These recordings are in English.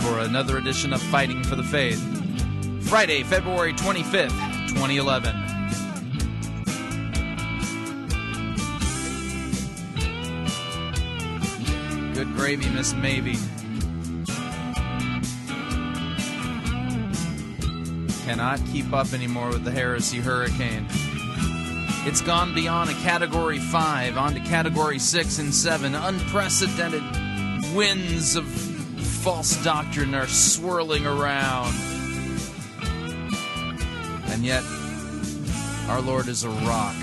for another edition of Fighting for the Faith. Friday, February 25th, 2011. Good gravy, Miss Mavy. Cannot keep up anymore with the heresy hurricane. It's gone beyond a Category 5, onto Category 6 and 7. Unprecedented winds of false doctrine are swirling around. And yet, our Lord is a rock.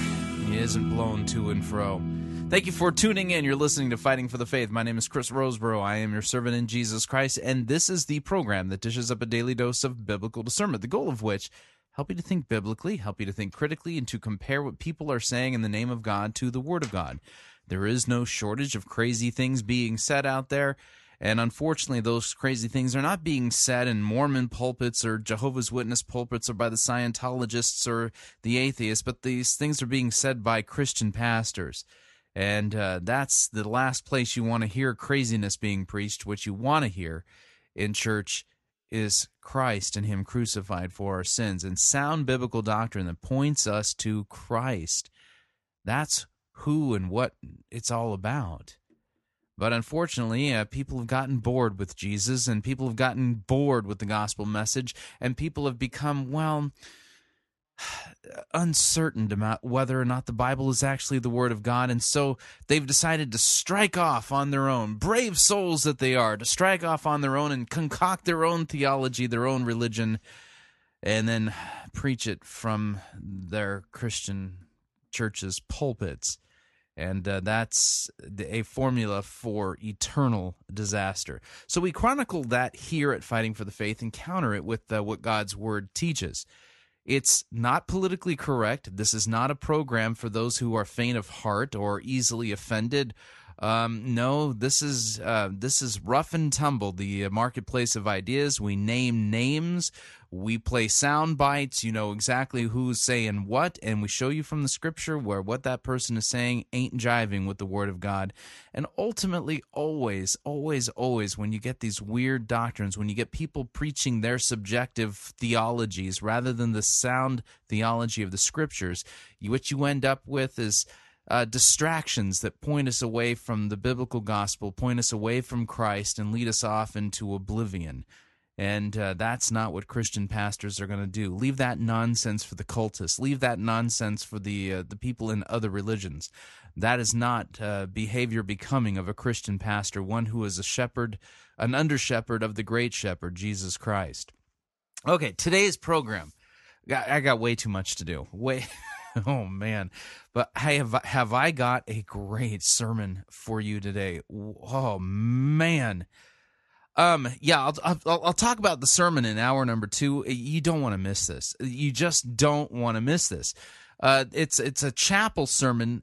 He isn't blown to and fro. Thank you for tuning in. You're listening to Fighting for the Faith. My name is Chris Roseborough. I am your servant in Jesus Christ, and this is the program that dishes up a daily dose of biblical discernment, the goal of which, help you to think biblically, help you to think critically, and to compare what people are saying in the name of God to the Word of God. There is no shortage of crazy things being said out there. And unfortunately, those crazy things are not being said in Mormon pulpits or Jehovah's Witness pulpits or by the Scientologists or the atheists, but these things are being said by Christian pastors. And that's the last place you want to hear craziness being preached. What you want to hear in church is Christ and Him crucified for our sins, and sound biblical doctrine that points us to Christ. That's who and what it's all about. But unfortunately, people have gotten bored with Jesus, and people have gotten bored with the gospel message, and people have become, well, uncertain about whether or not the Bible is actually the Word of God, and so they've decided to strike off on their own, brave souls that they are, to strike off on their own and concoct their own theology, their own religion, and then preach it from their Christian churches' pulpits. And that's a formula for eternal disaster. So we chronicle that here at Fighting for the Faith and counter it with what God's Word teaches. It's not politically correct. This is not a program for those who are faint of heart or easily offended. No, this is rough and tumble, the marketplace of ideas. We name names. We play sound bites. You know exactly who's saying what, and we show you from the Scripture where what that person is saying ain't jiving with the Word of God. And ultimately, always, always, always, when you get these weird doctrines, when you get people preaching their subjective theologies rather than the sound theology of the Scriptures, what you end up with is distractions that point us away from the biblical gospel, point us away from Christ, and lead us off into oblivion. And that's not what Christian pastors are going to do. Leave that nonsense for the cultists. Leave that nonsense for the people in other religions. That is not behavior becoming of a Christian pastor, one who is a shepherd, an under-shepherd of the great shepherd, Jesus Christ. Okay, today's program. I got way too much to do. Oh, man. But have I got a great sermon for you today. Oh, man. Yeah, I'll talk about the sermon in hour number 2. You don't want to miss this. You just don't want to miss this. It's a chapel sermon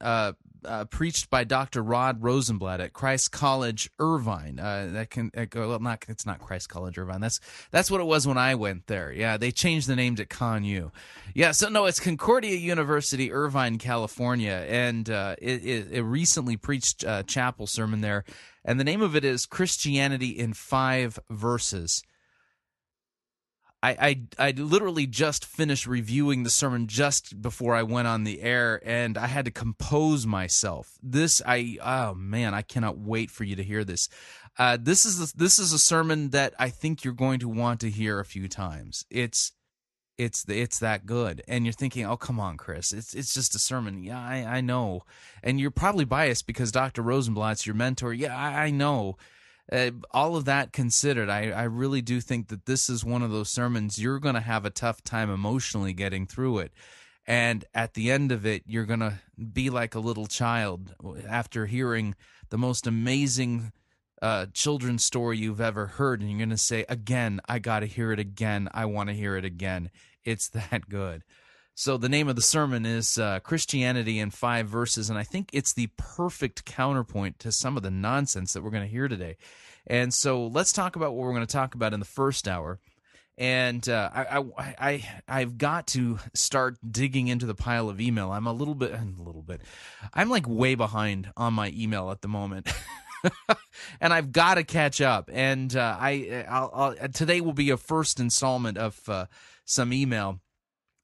preached by Dr. Rod Rosenbladt at Christ College, Irvine. It's not Christ College, Irvine. That's what it was when I went there. Yeah, they changed the name to ConU. Yeah, so no, it's Concordia University, Irvine, California, and it recently preached a chapel sermon there, and the name of it is Christianity in 5 Verses. I literally just finished reviewing the sermon just before I went on the air, and I had to compose myself. I cannot wait for you to hear this. This is a sermon that I think you're going to want to hear a few times. It's that good, and you're thinking, oh, come on, Chris, it's just a sermon. Yeah, I know, and you're probably biased because Dr. Rosenblatt's your mentor. Yeah, I know. All of that considered, I really do think that this is one of those sermons you're going to have a tough time emotionally getting through it. And at the end of it, you're going to be like a little child after hearing the most amazing children's story you've ever heard. And you're going to say, again, I got to hear it again. I want to hear it again. It's that good. So the name of the sermon is Christianity in 5 Verses, and I think it's the perfect counterpoint to some of the nonsense that we're going to hear today. And so let's talk about what we're going to talk about in the first hour. And I've got to start digging into the pile of email. I'm I'm like way behind on my email at the moment. And I've got to catch up. And I'll today will be a first installment of some email.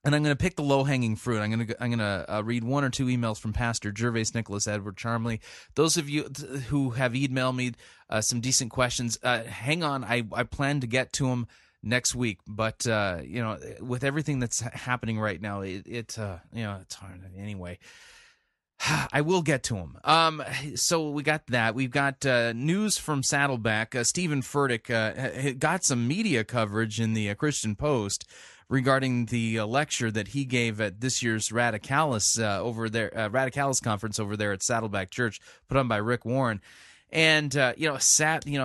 And I'm going to pick the low-hanging fruit. I'm going to read one or two emails from Pastor Gervais Nicholas Edward Charmley. Those of you who have emailed me some decent questions, hang on. I plan to get to them next week, but with everything that's happening right now, it's hard anyway. I will get to him. So we got that. We've got news from Saddleback. Stephen Furtick got some media coverage in the Christian Post regarding the lecture that he gave at this year's Radicalis Conference over there at Saddleback Church, put on by Rick Warren. And I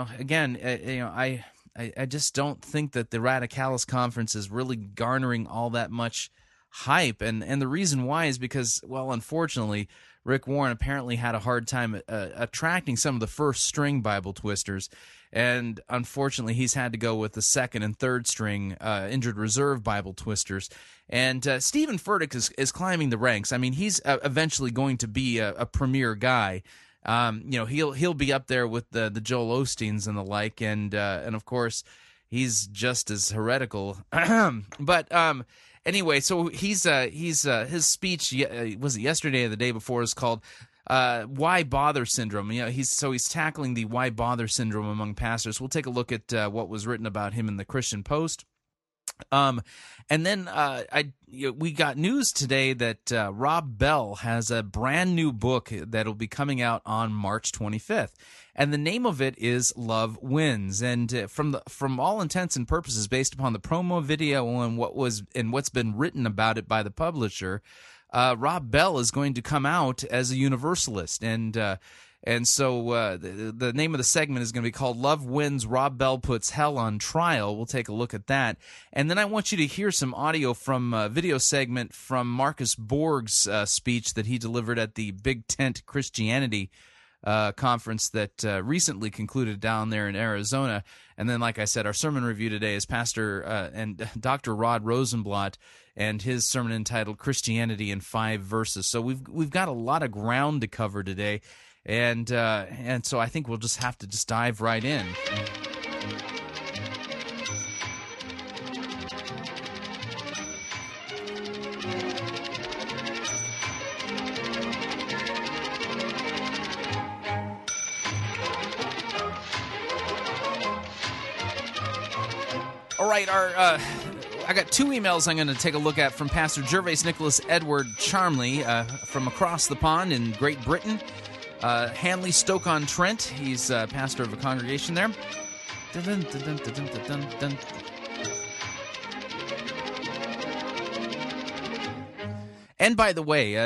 just don't think that the Radicalis Conference is really garnering all that much hype, and the reason why is because, well, unfortunately, Rick Warren apparently had a hard time attracting some of the first string Bible twisters, and unfortunately he's had to go with the second and third string injured reserve Bible twisters. And Stephen Furtick is climbing the ranks. I mean, he's eventually going to be a premier guy. He'll be up there with the Joel Osteens and the like, and of course he's just as heretical. But anyway, so he's his speech, was it yesterday or the day before, is called "Why Bother Syndrome." He's tackling the "Why Bother Syndrome" among pastors. We'll take a look at what was written about him in the Christian Post, and then we got news today that Rob Bell has a brand new book that'll be coming out on March 25th. And the name of it is Love Wins, and from all intents and purposes, based upon the promo video and what's been written about it by the publisher, Rob Bell is going to come out as a universalist, and so the name of the segment is going to be called Love Wins, Rob Bell Puts Hell on Trial. We'll take a look at that. And then I want you to hear some audio from a video segment from Marcus Borg's speech that he delivered at the Big Tent Christianity conference that recently concluded down there in Arizona. And then, like I said, our sermon review today is Pastor and Dr. Rod Rosenblatt and his sermon entitled "Christianity in 5 Verses." So we've got a lot of ground to cover today, and so I think we'll just have to just dive right in. All right, I got two emails I'm going to take a look at from Pastor Gervais Nicholas Edward Charmley from across the pond in Great Britain, Hanley, Stoke-on-Trent. He's pastor of a congregation there. Dun, dun, dun, dun, dun, dun, dun, dun. And by the way,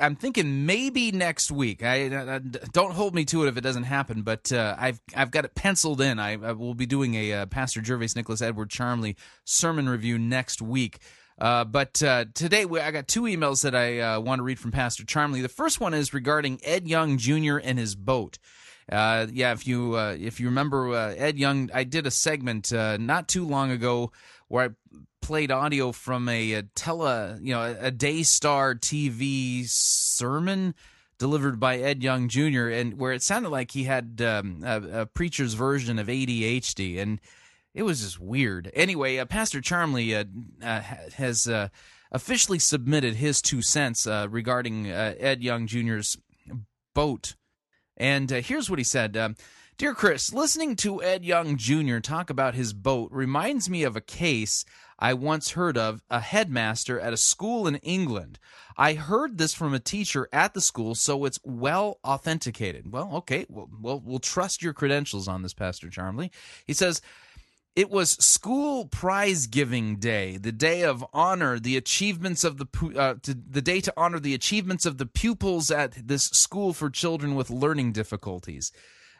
I'm thinking maybe next week. I don't hold me to it if it doesn't happen, but I've got it penciled in. I will be doing a Pastor Gervais Nicholas Edward Charmley sermon review next week. But today I got two emails that I want to read from Pastor Charmley. The first one is regarding Ed Young Jr. and his boat. If you remember Ed Young, I did a segment not too long ago where I played audio from a Daystar TV sermon delivered by Ed Young Jr., and where it sounded like he had a preacher's version of ADHD, and It was just weird. Anyway, Pastor Charmley has officially submitted his 2 cents regarding Ed Young Jr.'s boat. And here's what he said. Dear Chris, listening to Ed Young Jr. talk about his boat reminds me of a case I once heard of a headmaster at a school in England. I heard this from a teacher at the school, so it's well authenticated. Well, okay, we'll trust your credentials on this, Pastor Charmley. He says, it was school prize-giving day, the day of honor, the achievements of the day to honor the achievements of the pupils at this school for children with learning difficulties.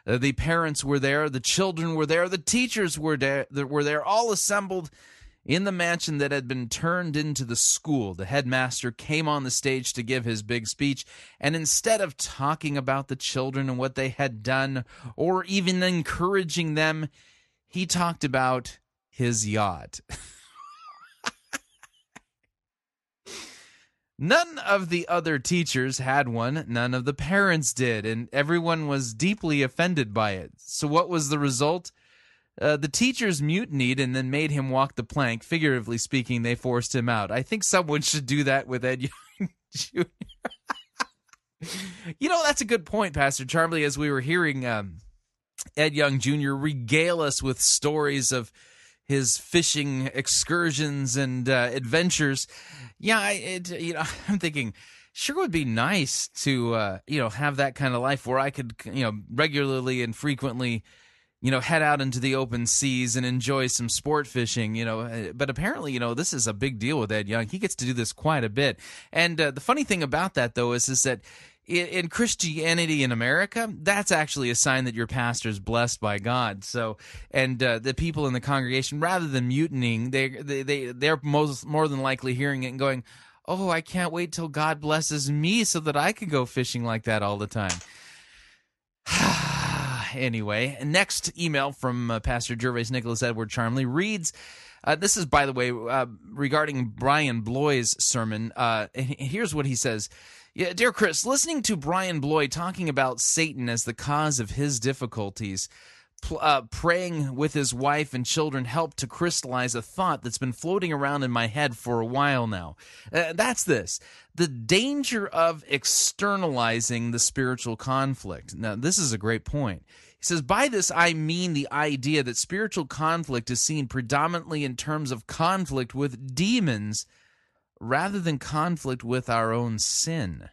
The parents were there, the children were there, the teachers were there, all assembled in the mansion that had been turned into the school. The headmaster came on the stage to give his big speech, and instead of talking about the children and what they had done, or even encouraging them, he talked about his yacht. None of the other teachers had one, none of the parents did, and everyone was deeply offended by it. So what was the result? The teachers mutinied and then made him walk the plank. Figuratively speaking, they forced him out. I think someone should do that with Ed Young Jr. You know, that's a good point, Pastor Charmley. As we were hearing Ed Young Jr. regale us with stories of his fishing excursions and adventures, yeah, I'm thinking, sure would be nice to have that kind of life where I could regularly and frequently head out into the open seas and enjoy some sport fishing, But apparently, this is a big deal with Ed Young. He gets to do this quite a bit. And the funny thing about that, though, is that in Christianity in America, that's actually a sign that your pastor's blessed by God. So, and the people in the congregation, rather than mutinying, they're more than likely hearing it and going, "Oh, I can't wait till God blesses me so that I can go fishing like that all the time." Anyway, next email from Pastor Gervais Nicholas Edward Charmley reads, this is, by the way, regarding Brian Bloy's sermon. Here's what he says. Yeah, dear Chris, listening to Brian Bloy talking about Satan as the cause of his difficulties, praying with his wife and children helped to crystallize a thought that's been floating around in my head for a while now. That's this: the danger of externalizing the spiritual conflict. Now, this is a great point. He says, by this I mean the idea that spiritual conflict is seen predominantly in terms of conflict with demons rather than conflict with our own sin.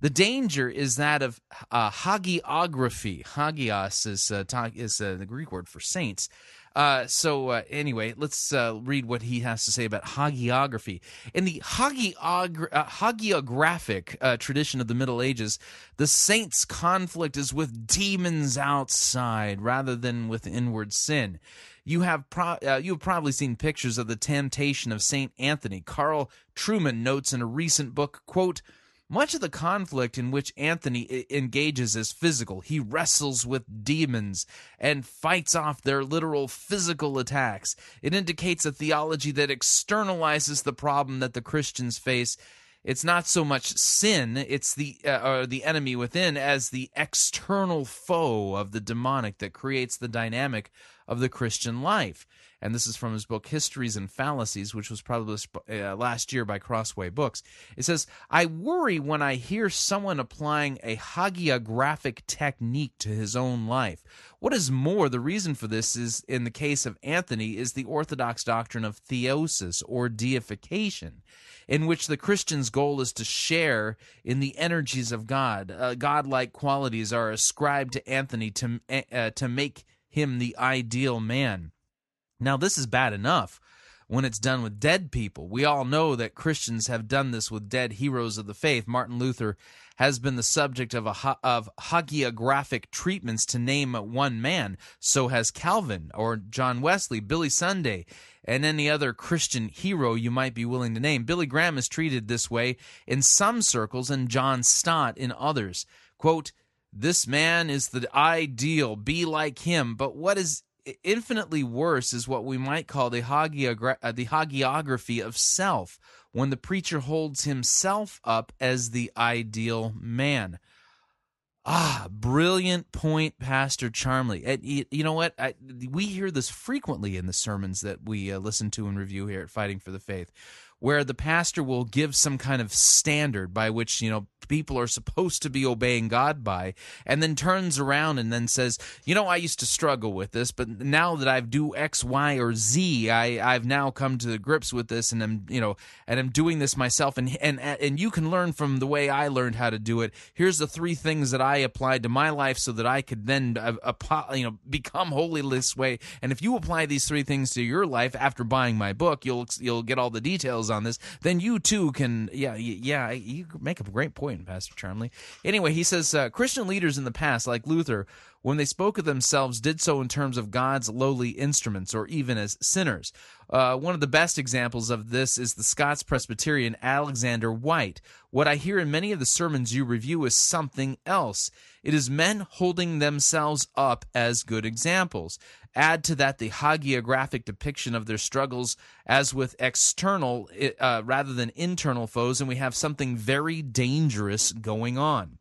The danger is that of hagiography. Hagios is the Greek word for saints. Anyway, let's read what he has to say about hagiography. In the hagiographic tradition of the Middle Ages, the saints' conflict is with demons outside rather than with inward sin. You have probably seen pictures of the temptation of St. Anthony. Carl Truman notes in a recent book, quote, "Much of the conflict in which Anthony engages is physical. He wrestles with demons and fights off their literal physical attacks. It indicates a theology that externalizes the problem that the Christians face. It's not so much sin, it's the enemy within, as the external foe of the demonic that creates the dynamic of the Christian life." And this is from his book, Histories and Fallacies, which was published last year by Crossway Books. It says, I worry when I hear someone applying a hagiographic technique to his own life. What is more, the reason for this is, in the case of Anthony, is the Orthodox doctrine of theosis, or deification, in which the Christian's goal is to share in the energies of God. Godlike qualities are ascribed to Anthony to make him the ideal man. Now, this is bad enough when it's done with dead people. We all know that Christians have done this with dead heroes of the faith. Martin Luther has been the subject of hagiographic treatments, to name one man. So has Calvin, or John Wesley, Billy Sunday, and any other Christian hero you might be willing to name. Billy Graham is treated this way in some circles, and John Stott in others. Quote, "This man is the ideal, be like him," but what is infinitely worse is what we might call the hagiography of self, when the preacher holds himself up as the ideal man. Brilliant point, Pastor Charmley. You know what? We hear this frequently in the sermons that we listen to and review here at Fighting for the Faith, where the pastor will give some kind of standard by which, you know, people are supposed to be obeying God by, and then turns around and then says, you know, I used to struggle with this, but now that I do X, Y, or Z, I've now come to the grips with this, and I'm, you know, and I'm doing this myself, and you can learn from the way I learned how to do it. Here's the three things that I applied to my life so that I could then, you know, become holy this way. And if you apply these three things to your life after buying my book, you'll get all the details on this, then you too can, yeah, you make a great point, Pastor Charmley. Anyway, he says, Christian leaders in the past, like Luther, when they spoke of themselves, did so in terms of God's lowly instruments, or even as sinners. One of the best examples of this is the Scots Presbyterian Alexander White. What I hear in many of the sermons you review is something else. It is men holding themselves up as good examples. Add to that the hagiographic depiction of their struggles as with external rather than internal foes, and we have something very dangerous going on.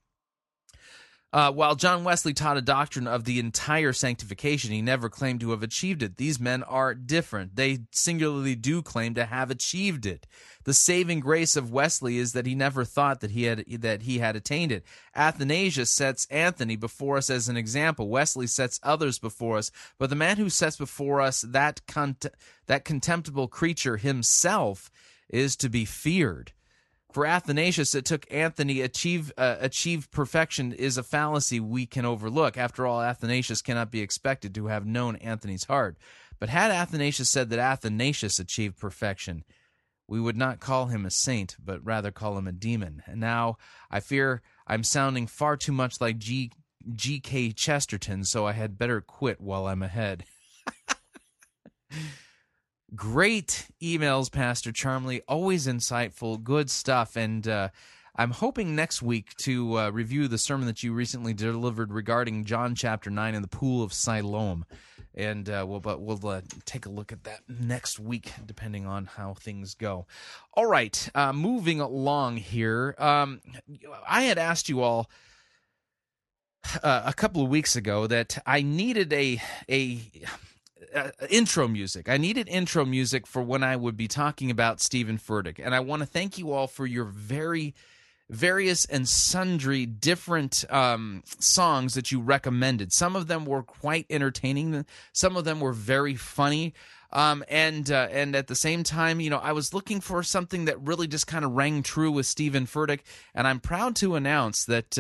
While John Wesley taught a doctrine of the entire sanctification, he never claimed to have achieved it. These men are different. They singularly do claim to have achieved it. The saving grace of Wesley is that he never thought that he had attained it. Athanasius sets Anthony before us as an example. Wesley sets others before us. But the man who sets before us that contemptible creature himself is to be feared. For Athanasius, it took Anthony achieve perfection is a fallacy we can overlook. After all, Athanasius cannot be expected to have known Anthony's heart. But had Athanasius said that Athanasius achieved perfection, we would not call him a saint, but rather call him a demon. And now I fear I'm sounding far too much like G.K. Chesterton, so I had better quit while I'm ahead. Great emails, Pastor Charmley. Always insightful, good stuff. And I'm hoping next week to review the sermon that you recently delivered regarding John chapter 9 and the pool of Siloam. And we'll take a look at that next week, depending on how things go. All right, moving along here. I had asked you all a couple of weeks ago that I needed intro music. I needed intro music for when I would be talking about Stephen Furtick, and I want to thank you all for your various and sundry different songs that you recommended. Some of them were quite entertaining. Some of them were very funny. And at the same time, you know, I was looking for something that really just kind of rang true with Stephen Furtick, and I'm proud to announce that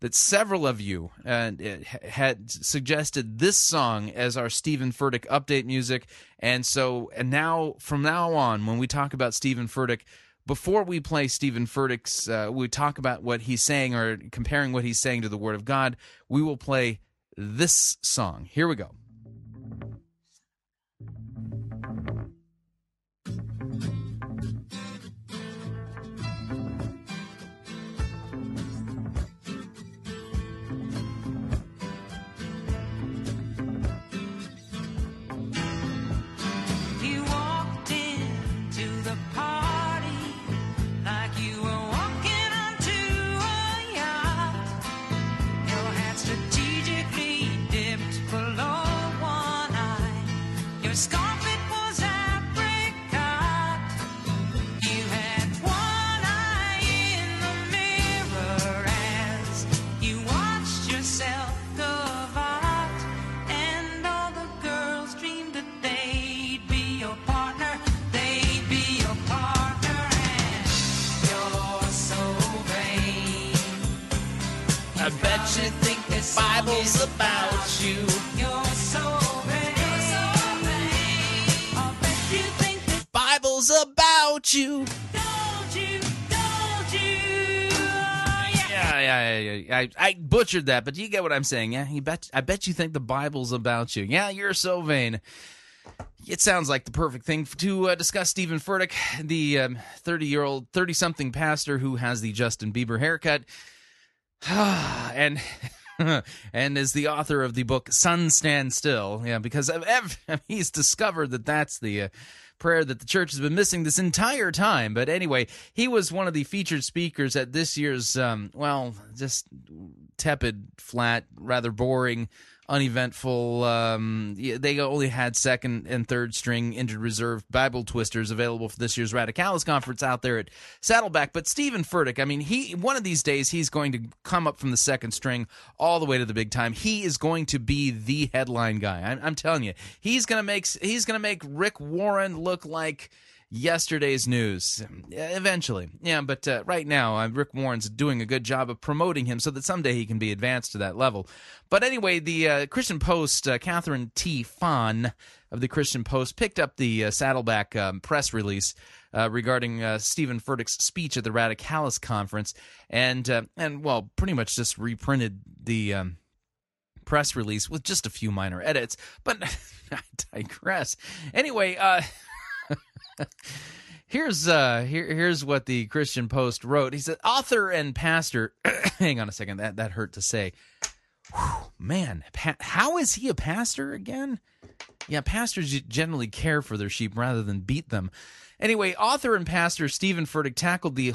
that several of you had suggested this song as our Stephen Furtick update music. And so, from now on, when we talk about Stephen Furtick, before we play Stephen Furtick's, we talk about what he's saying or comparing what he's saying to the Word of God, we will play this song. Here we go. Bible's about you. You're so brave. I'll bet you think the Bible's about you. Don't you? Oh, yeah. Yeah. I butchered that, but you get what I'm saying. Yeah, I bet you think the Bible's about you. Yeah, you're so vain. It sounds like the perfect thing to discuss Stephen Furtick, the 30-something pastor who has the Justin Bieber haircut. And and is the author of the book Sun Stand Still, yeah, because he's discovered that that's the prayer that the church has been missing this entire time. But anyway, he was one of the featured speakers at this year's, just tepid, flat, rather boring, uneventful. They only had second and third string injured reserve Bible twisters available for this year's Radicalis Conference out there at Saddleback. But Stephen Furtick, I mean, one of these days he's going to come up from the second string all the way to the big time. He is going to be the headline guy. I'm telling you, he's gonna make Rick Warren look like yesterday's news eventually. Yeah, but right now Rick Warren's doing a good job of promoting him so that someday he can be advanced to that level. But anyway, the Christian Post, Catherine T. Fahn of the Christian Post, picked up the Saddleback press release regarding Stephen Furtick's speech at the Radicalis Conference, and pretty much just reprinted the press release with just a few minor edits. But I digress. Anyway, here's what the Christian Post wrote. He said, author and pastor, hang on a second, that hurt to say. Whew, man, how is he a pastor again? Yeah, pastors generally care for their sheep rather than beat them. Anyway, author and pastor Stephen Furtick tackled the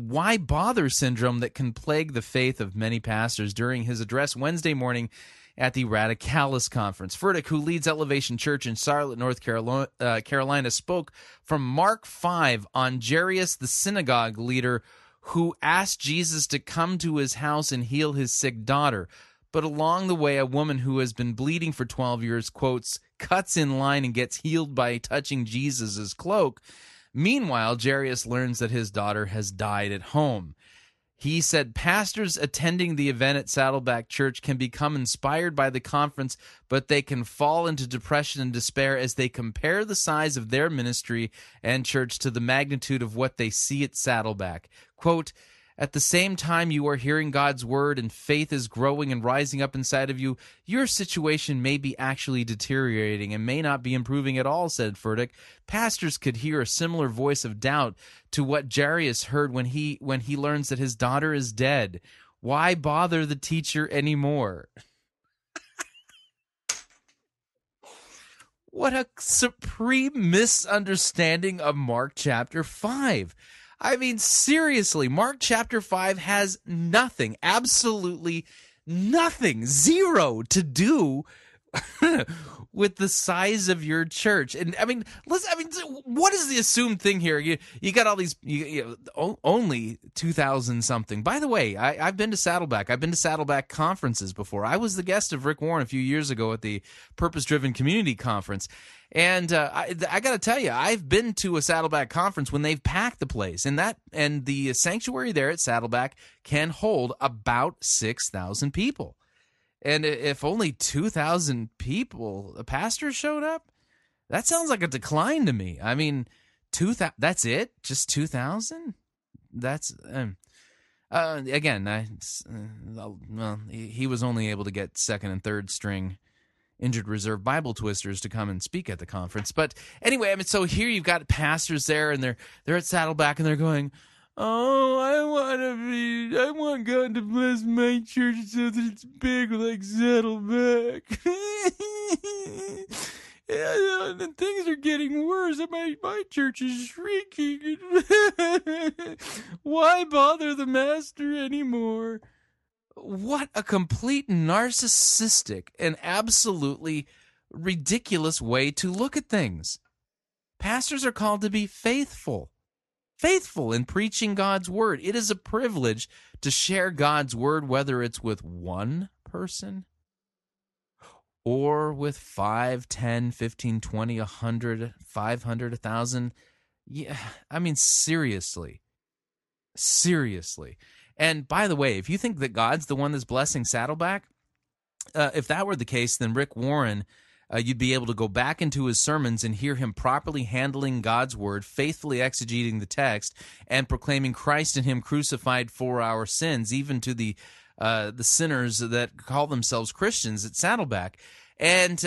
why bother syndrome that can plague the faith of many pastors during his address Wednesday morning at the Radicalis Conference. Furtick, who leads Elevation Church in Charlotte, North Carolina, spoke from Mark 5 on Jairus, the synagogue leader, who asked Jesus to come to his house and heal his sick daughter. But along the way, a woman who has been bleeding for 12 years, quotes, cuts in line and gets healed by touching Jesus' cloak. Meanwhile, Jairus learns that his daughter has died at home. He said pastors attending the event at Saddleback Church can become inspired by the conference, but they can fall into depression and despair as they compare the size of their ministry and church to the magnitude of what they see at Saddleback. Quote, at the same time you are hearing God's word and faith is growing and rising up inside of you, your situation may be actually deteriorating and may not be improving at all, said Furtick. Pastors could hear a similar voice of doubt to what Jairus heard when he learns that his daughter is dead. Why bother the teacher anymore? What a supreme misunderstanding of Mark chapter 5. I mean, seriously, Mark chapter 5 has nothing, absolutely nothing, zero to do with the size of your church. And I mean, what is the assumed thing here? You got all these, only 2,000 something. By the way, I've been to Saddleback. I've been to Saddleback conferences before. I was the guest of Rick Warren a few years ago at the Purpose Driven Community Conference. And I got to tell you, I've been to a Saddleback conference when they've packed the place, and the sanctuary there at Saddleback can hold about 6,000 people. And if only 2,000 people, a pastor showed up, that sounds like a decline to me. I mean, 2,000, that's it? Just 2,000? That's, again, he was only able to get second and third string injured reserve Bible twisters to come and speak at the conference. But anyway, I mean, so here you've got pastors there, and they're at Saddleback, and they're going, oh, I want God to bless my church so that it's big like Saddleback. And things are getting worse. My church is shrinking. Why bother the master anymore? What a complete narcissistic and absolutely ridiculous way to look at things. Pastors are called to be faithful. Faithful in preaching God's word. It is a privilege to share God's word, whether it's with one person or with 5, 10, 15, 20, 100, 500, 1,000. Yeah, I mean, seriously. Seriously. And by the way, if you think that God's the one that's blessing Saddleback, if that were the case, then Rick Warren, you'd be able to go back into his sermons and hear him properly handling God's word, faithfully exegeting the text, and proclaiming Christ and him crucified for our sins, even to the sinners that call themselves Christians at Saddleback. And,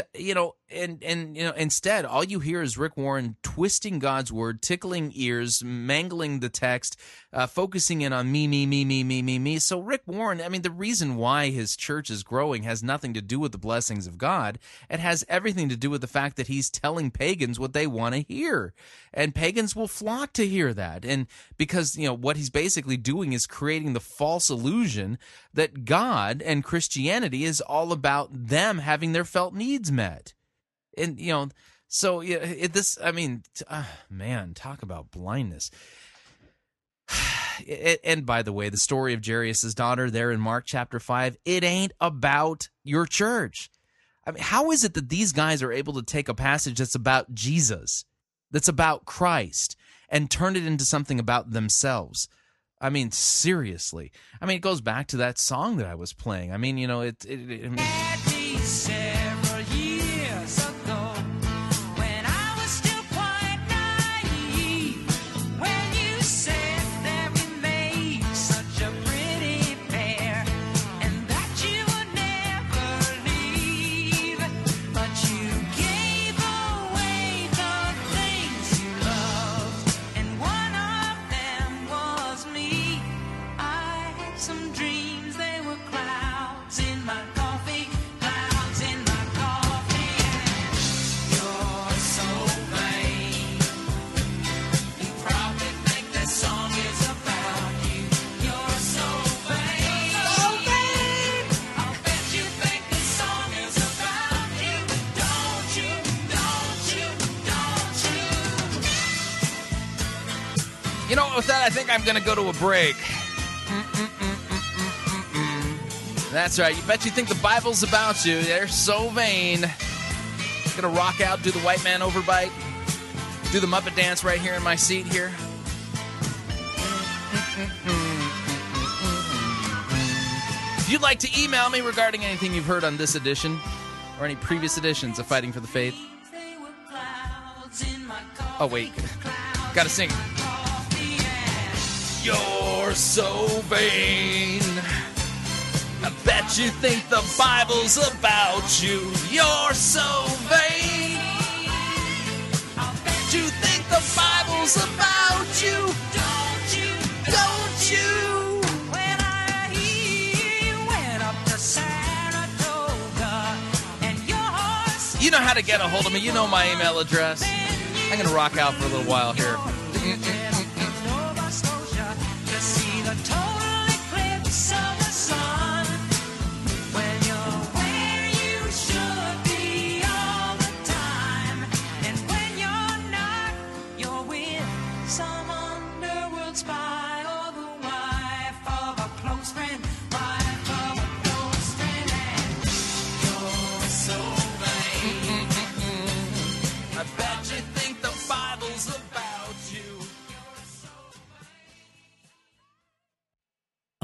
And you know, instead, all you hear is Rick Warren twisting God's word, tickling ears, mangling the text, focusing in on me. So Rick Warren, I mean, the reason why his church is growing has nothing to do with the blessings of God. It has everything to do with the fact that he's telling pagans what they want to hear, and pagans will flock to hear that. And because, you know, what he's basically doing is creating the false illusion that God and Christianity is all about them having their felt needs met. And, you know, so this, I mean, man, talk about blindness. And by the way, the story of Jairus' daughter there in Mark chapter 5, it ain't about your church. I mean, how is it that these guys are able to take a passage that's about Jesus, that's about Christ, and turn it into something about themselves? I mean, seriously. I mean, it goes back to that song that I was playing. I mean, you know, I mean, with that, I think I'm going to go to a break. That's right. You bet you think the Bible's about you. They're so vain. Going to rock out, do the white man overbite, do the Muppet dance right here in my seat here. If you'd like to email me regarding anything you've heard on this edition or any previous editions of Fighting for the Faith. Oh, wait. Got to sing. You're so vain. I bet you think the Bible's about you. You're so vain. I bet you think the Bible's about you. Don't you? Don't you? When I hear you went up to Saratoga and your horse. You know how to get a hold of me. You know my email address. I'm going to rock out for a little while here.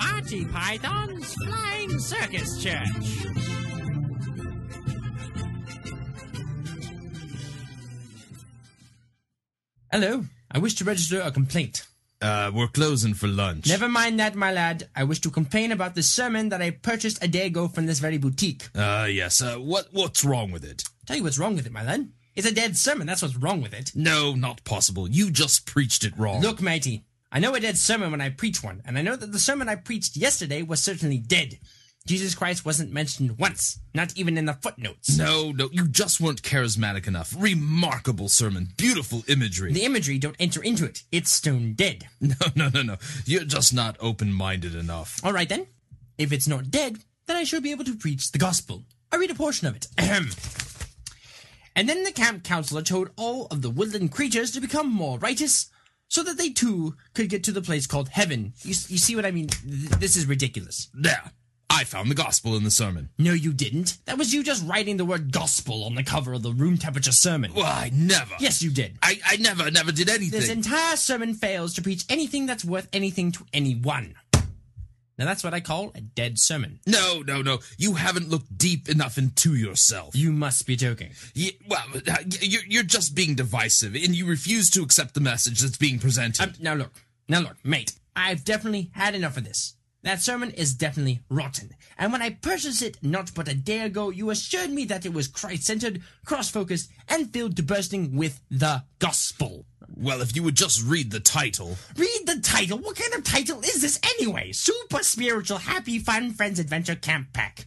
Monty Python's Flying Circus Church. Hello, I wish to register a complaint. We're closing for lunch. Never mind that, my lad. I wish to complain about the sermon that I purchased a day ago from this very boutique. Yes. What's wrong with it? Tell you what's wrong with it, my lad. It's a dead sermon, that's what's wrong with it. No, not possible. You just preached it wrong. Look, matey, I know a dead sermon when I preach one, and I know that the sermon I preached yesterday was certainly dead. Jesus Christ wasn't mentioned once, not even in the footnotes. No, you just weren't charismatic enough. Remarkable sermon, beautiful imagery. The imagery, don't enter into it. It's stone dead. No. You're just not open-minded enough. All right, then. If it's not dead, then I shall be able to preach the gospel. I read a portion of it. Ahem. And then the camp counselor told all of the woodland creatures to become more righteous, so that they too could get to the place called heaven. You see what I mean? This is ridiculous. Yeah. I found the gospel in the sermon. No, you didn't. That was you just writing the word gospel on the cover of the room temperature sermon. Well, I never. Yes, you did. I never did anything. This entire sermon fails to preach anything that's worth anything to anyone. Now, that's what I call a dead sermon. No. You haven't looked deep enough into yourself. You must be joking. Well, you're just being divisive, and you refuse to accept the message that's being presented. Now look, mate. I've definitely had enough of this. That sermon is definitely rotten, and when I purchased it not but a day ago, you assured me that it was Christ-centered, cross-focused, and filled to bursting with the gospel. Well, if you would just read the title. Read the title? What kind of title is this anyway? Super Spiritual Happy Fun Friends Adventure Camp Pack.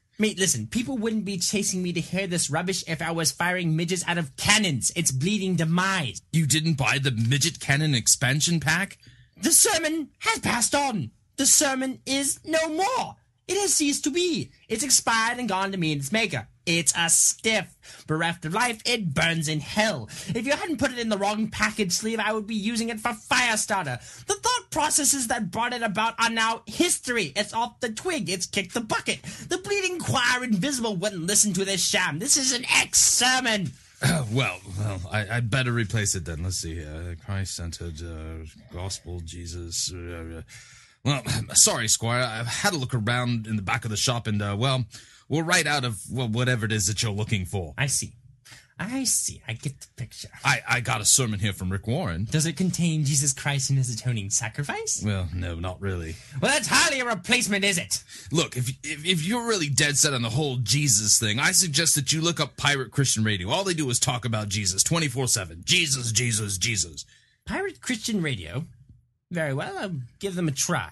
Mate, listen, people wouldn't be chasing me to hear this rubbish if I was firing midgets out of cannons. It's bleeding demise. You didn't buy the midget cannon expansion pack? The sermon has passed on. The sermon is no more. It has ceased to be. It's expired and gone to meet its maker. It's a stiff. Bereft of life, it burns in hell. If you hadn't put it in the wrong package sleeve, I would be using it for fire starter. The thought processes that brought it about are now history. It's off the twig. It's kicked the bucket. The bleeding choir invisible wouldn't listen to this sham. This is an ex-sermon. Well, I better replace it then. Let's see here. Christ-centered, gospel, Jesus. Well, sorry, Squire. I've had a look around in the back of the shop and, we're right out of whatever it is that you're looking for. I see. I get the picture. I got a sermon here from Rick Warren. Does it contain Jesus Christ and his atoning sacrifice? Well, no, not really. Well, that's hardly a replacement, is it? Look, if you're really dead set on the whole Jesus thing, I suggest that you look up Pirate Christian Radio. All they do is talk about Jesus 24/7. Jesus, Jesus, Jesus. Pirate Christian Radio? Very well, I'll give them a try.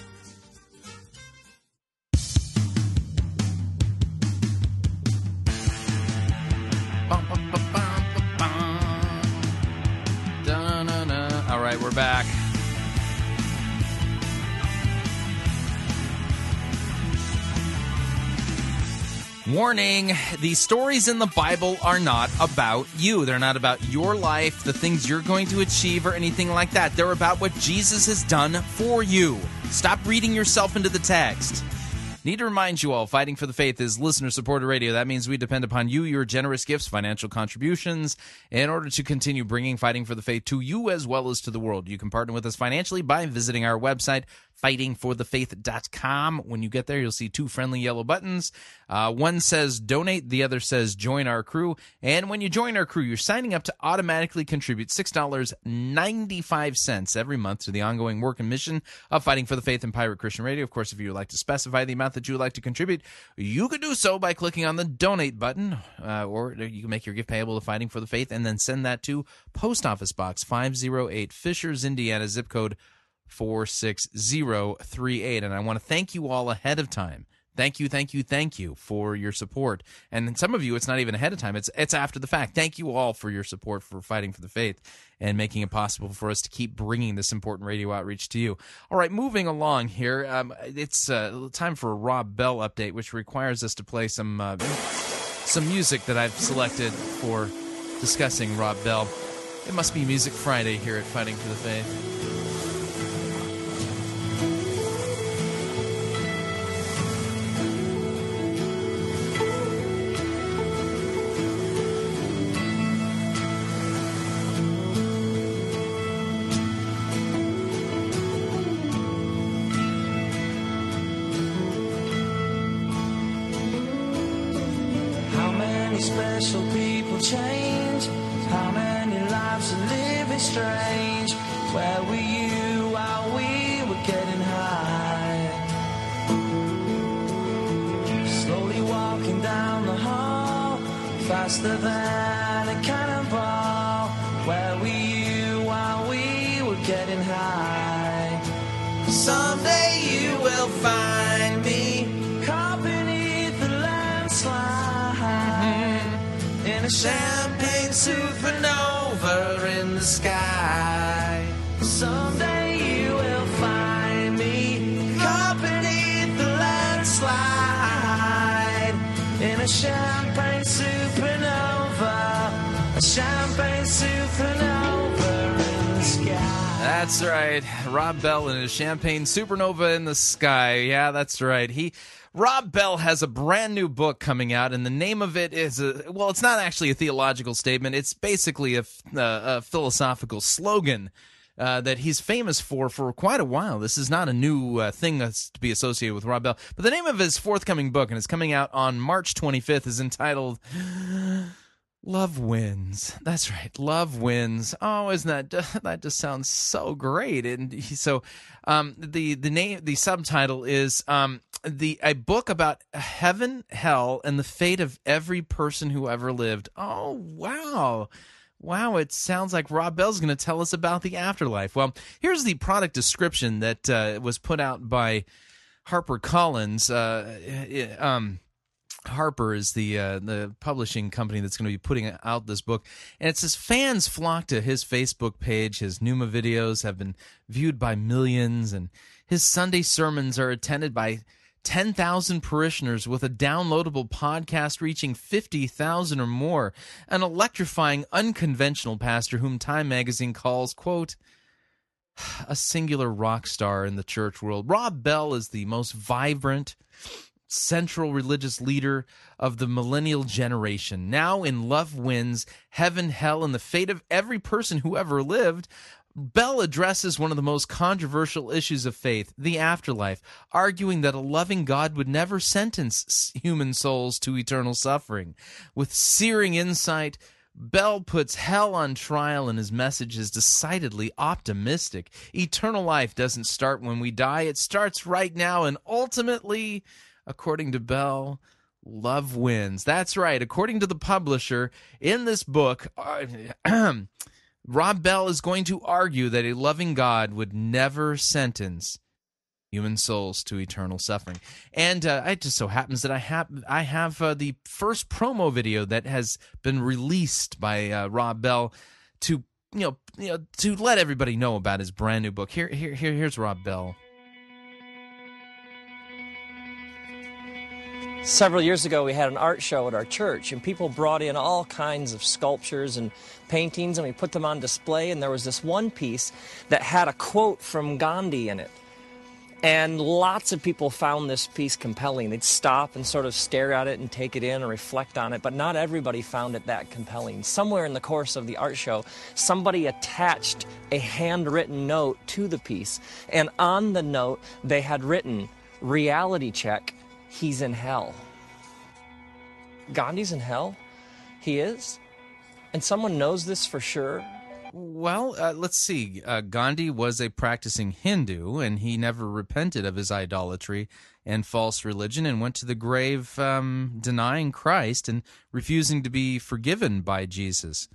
We're back. Warning, the stories in the Bible are not about you. They're not about your life, the things you're going to achieve, or anything like that. They're about what Jesus has done for you. Stop reading yourself into the text. Need to remind you all, Fighting for the Faith is listener-supported radio. That means we depend upon you, your generous gifts, financial contributions, in order to continue bringing Fighting for the Faith to you as well as to the world. You can partner with us financially by visiting our website, fightingforthefaith.com. When you get there, you'll see two friendly yellow buttons. One says donate, the other says join our crew. And when you join our crew, you're signing up to automatically contribute $6.95 every month to the ongoing work and mission of Fighting for the Faith and Pirate Christian Radio. Of course, if you would like to specify the amount that you would like to contribute, you could do so by clicking on the donate button, or you can make your gift payable to Fighting for the Faith and then send that to Post Office Box 508, Fishers, Indiana, zip code 46038. And I want to thank you all ahead of time. Thank you for your support. And then some of you, it's not even ahead of time. It's after the fact. Thank you all for your support for Fighting for the Faith and making it possible for us to keep bringing this important radio outreach to you. All right, moving along here. It's time for a Rob Bell update, which requires us to play some music that I've selected for discussing Rob Bell. It must be Music Friday here at Fighting for the Faith. Special people change. How many lives are living strange? Where were you while we were getting high? Slowly walking down the hall, faster than a cannonball. Where were you while we were getting high? Someday you will find me in a champagne supernova in the sky. Someday you will find me caught beneath the landslide. In a champagne supernova, a champagne supernova in the sky. That's right. Rob Bell in a champagne supernova in the sky. Yeah, that's right. Rob Bell has a brand new book coming out, and the name of it is, it's not actually a theological statement. It's basically a philosophical slogan that he's famous for quite a while. This is not a new thing that's to be associated with Rob Bell. But the name of his forthcoming book, and it's coming out on March 25th, is entitled Love Wins. That's right, Love Wins. Oh, isn't that just sounds so great? And so, the subtitle is a book about heaven, hell, and the fate of every person who ever lived. Oh, wow. Wow, it sounds like Rob Bell's going to tell us about the afterlife. Well, here's the product description that was put out by HarperCollins. Harper is the publishing company that's going to be putting out this book, and it says fans flock to his Facebook page. His Numa videos have been viewed by millions, and his Sunday sermons are attended by 10,000 parishioners, with a downloadable podcast reaching 50,000 or more. An electrifying, unconventional pastor whom Time magazine calls, quote, a singular rock star in the church world. Rob Bell is the most vibrant, central religious leader of the millennial generation. Now in Love Wins, Heaven, Hell, and the Fate of Every Person Who Ever Lived, Bell addresses one of the most controversial issues of faith, the afterlife, arguing that a loving God would never sentence human souls to eternal suffering. With searing insight, Bell puts hell on trial, and his message is decidedly optimistic. Eternal life doesn't start when we die. It starts right now, and ultimately, according to Bell, love wins. That's right. According to the publisher, in this book, Rob Bell is going to argue that a loving God would never sentence human souls to eternal suffering. And it just so happens that I have the first promo video that has been released by Rob Bell to to let everybody know about his brand new book. Here's Rob Bell. Several years ago, we had an art show at our church, and people brought in all kinds of sculptures and paintings, and we put them on display, and there was this one piece that had a quote from Gandhi in it. And lots of people found this piece compelling. They'd stop and sort of stare at it and take it in and reflect on it, but not everybody found it that compelling. Somewhere in the course of the art show, somebody attached a handwritten note to the piece, and on the note, they had written, "Reality check. He's in hell." Gandhi's in hell? He is? And someone knows this for sure? Well, let's see. Gandhi was a practicing Hindu, and he never repented of his idolatry and false religion, and went to the grave denying Christ and refusing to be forgiven by Jesus.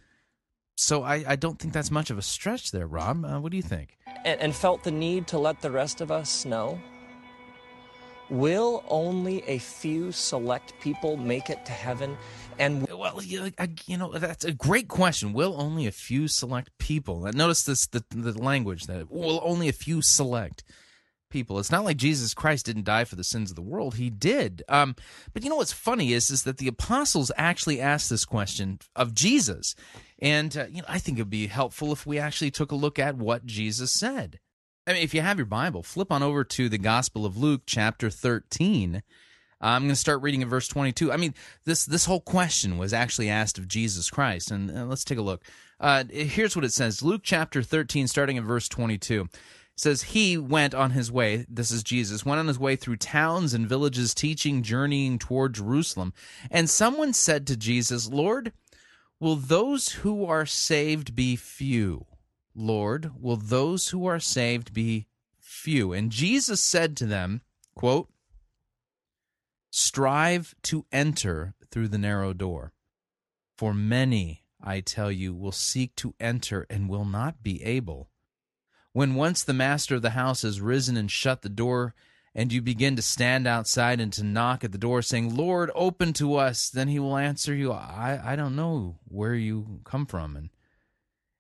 So I don't think that's much of a stretch there, Rob. What do you think? And felt the need to let the rest of us know Will only a few select people make it to heaven? And well, you know, that's a great question. Will only a few select people? Notice this, the language that will only a few select people. It's not like Jesus Christ didn't die for the sins of the world. He did. But you know what's funny is that the apostles actually asked this question of Jesus, and you know, I think it'd be helpful if we actually took a look at what Jesus said. I mean, if you have your Bible, flip on over to the Gospel of Luke, chapter 13. I'm going to start reading at verse 22. I mean, this whole question was actually asked of Jesus Christ, and let's take a look. Here's what it says. Luke chapter 13, starting at verse 22. It says, he went on his way, this is Jesus, went on his way through towns and villages, teaching, journeying toward Jerusalem. And someone said to Jesus, Lord, will those who are saved be few? Lord, will those who are saved be few? And Jesus said to them, quote, strive to enter through the narrow door, for many, I tell you, will seek to enter and will not be able. When once the master of the house has risen and shut the door, and you begin to stand outside and to knock at the door, saying, Lord, open to us, then he will answer you, I don't know where you come from,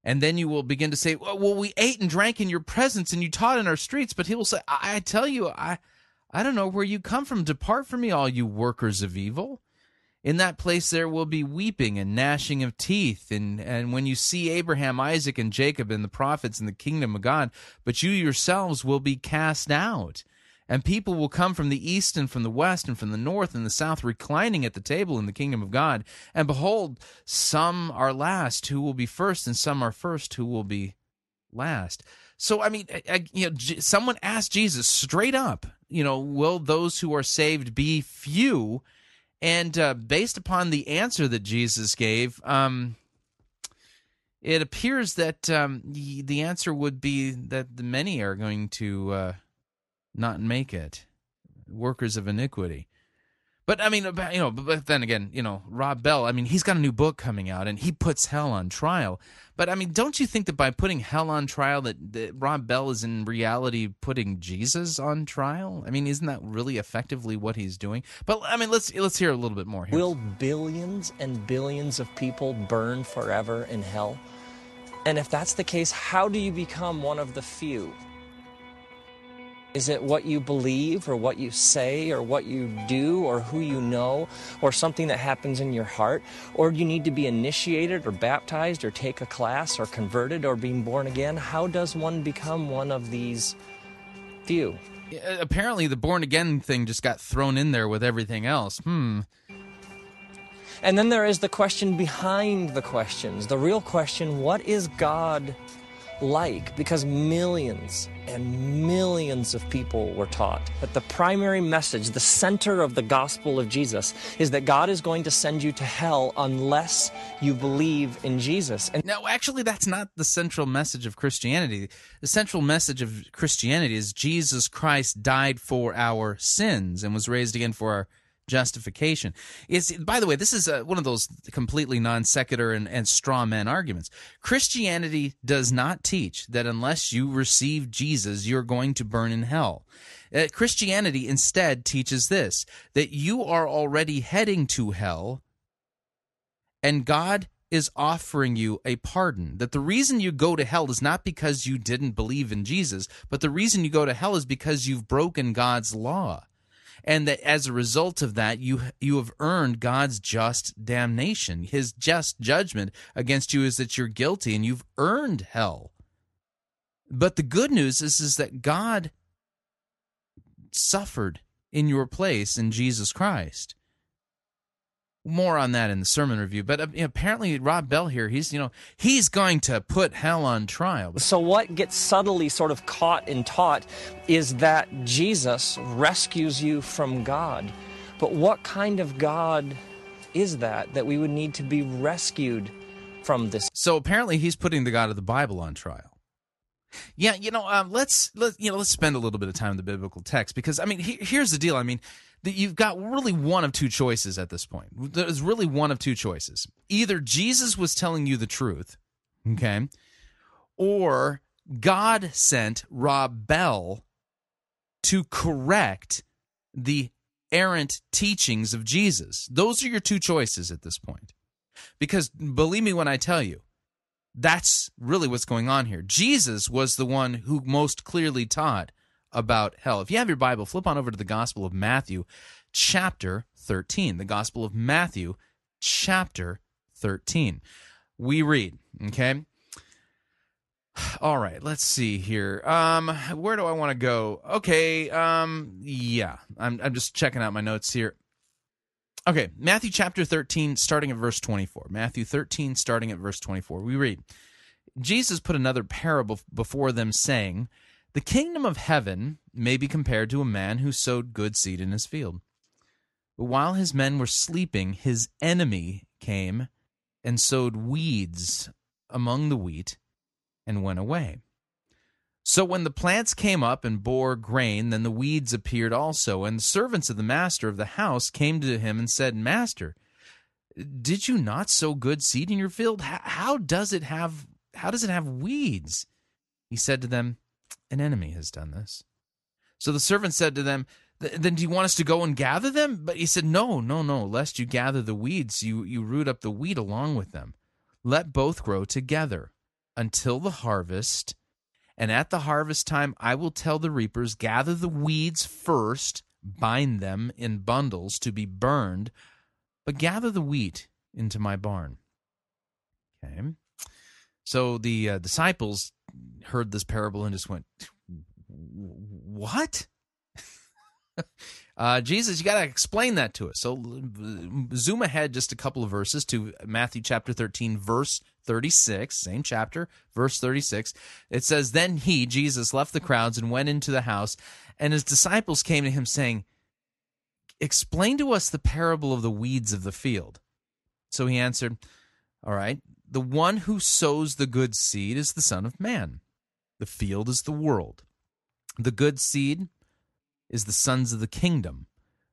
And then you will begin to say, well, we ate and drank in your presence, and you taught in our streets. But he will say, I tell you, I don't know where you come from. Depart from me, all you workers of evil. In that place there will be weeping and gnashing of teeth. And when you see Abraham, Isaac, and Jacob, and the prophets in the kingdom of God, but you yourselves will be cast out. And people will come from the east and from the west and from the north and the south, reclining at the table in the kingdom of God. And behold, some are last who will be first, and some are first who will be last. So, I mean, you know, someone asked Jesus straight up, you know, will those who are saved be few? And based upon the answer that Jesus gave, it appears that the answer would be that the many are going to... not make it, workers of iniquity. But I mean, you know, but then again, you know, Rob Bell, I mean, he's got a new book coming out, and he puts hell on trial. But I mean, don't you think that by putting hell on trial that Rob Bell is in reality putting Jesus on trial? I mean, isn't that really effectively what he's doing? But I mean, let's hear a little bit more here. Will billions and billions of people burn forever in hell? And if that's the case, how do you become one of the few? Is it what you believe or what you say or what you do or who you know or something that happens in your heart? Or do you need to be initiated or baptized or take a class or converted or being born again? How does one become one of these few? Apparently the born again thing just got thrown in there with everything else. And then there is the question behind the questions. The real question, what is God like? Because millions and millions of people were taught that the primary message, the center of the gospel of Jesus, is that God is going to send you to hell unless you believe in Jesus. And no, actually, that's not the central message of Christianity. The central message of Christianity is Jesus Christ died for our sins and was raised again for our justification. It's, by the way, this is one of those completely non-sequitur and straw man arguments. Christianity does not teach that unless you receive Jesus, you're going to burn in hell. Christianity instead teaches this, that you are already heading to hell, and God is offering you a pardon. That the reason you go to hell is not because you didn't believe in Jesus, but the reason you go to hell is because you've broken God's law. And that as a result of that, you have earned God's just damnation. His just judgment against you is that you're guilty and you've earned hell. But the good news is that God suffered in your place in Jesus Christ. More on that in the sermon review, but apparently Rob Bell here, he's going to put hell on trial. So what gets subtly sort of caught and taught is that Jesus rescues you from God. But what kind of God is that we would need to be rescued from this? So apparently he's putting the God of the Bible on trial. Yeah, you know, let's spend a little bit of time in the biblical text, because I mean, here's the deal. I mean, you've got really one of two choices at this point. There's really one of two choices. Either Jesus was telling you the truth, okay, or God sent Rob Bell to correct the errant teachings of Jesus. Those are your two choices at this point. Because believe me when I tell you, that's really what's going on here. Jesus was the one who most clearly taught about hell. If you have your Bible, flip on over to the Gospel of Matthew, chapter 13. The Gospel of Matthew, chapter 13. We read, okay? All right, let's see here. Where do I want to go? Okay, I'm just checking out my notes here. Okay, Matthew chapter 13, starting at verse 24. Matthew 13, starting at verse 24. We read, Jesus put another parable before them, saying, "The kingdom of heaven may be compared to a man who sowed good seed in his field. But while his men were sleeping, his enemy came and sowed weeds among the wheat and went away. So when the plants came up and bore grain, then the weeds appeared also. And the servants of the master of the house came to him and said, 'Master, did you not sow good seed in your field? How does it have weeds?' He said to them, 'An enemy has done this.' So the servant said to them, 'Then do you want us to go and gather them?' But he said, 'No, lest you gather the weeds, you root up the wheat along with them. Let both grow together until the harvest. And at the harvest time I will tell the reapers, gather the weeds first, bind them in bundles to be burned, but gather the wheat into my barn.'" Okay. So the disciples heard this parable and just went, "What?" Jesus, you got to explain that to us. So zoom ahead just a couple of verses to Matthew chapter 13, verse 36, same chapter, verse 36. It says, "Then he," Jesus, "left the crowds and went into the house, and his disciples came to him saying, 'Explain to us the parable of the weeds of the field.' So he answered, 'All right, the one who sows the good seed is the Son of Man. The field is the world. The good seed is the sons of the kingdom.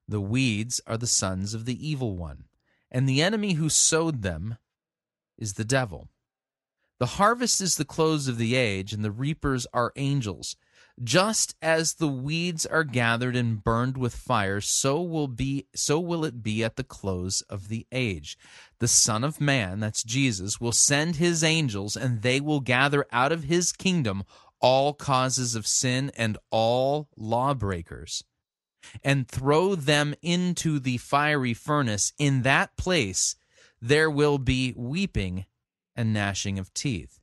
The weeds are the sons of the evil one. And the enemy who sowed them is the devil. The harvest is the close of the age, and the reapers are angels. Just as the weeds are gathered and burned with fire, so will it be at the close of the age. The Son of Man," that's Jesus, "will send his angels, and they will gather out of his kingdom all causes of sin and all lawbreakers, and throw them into the fiery furnace. In that place there will be weeping and gnashing of teeth.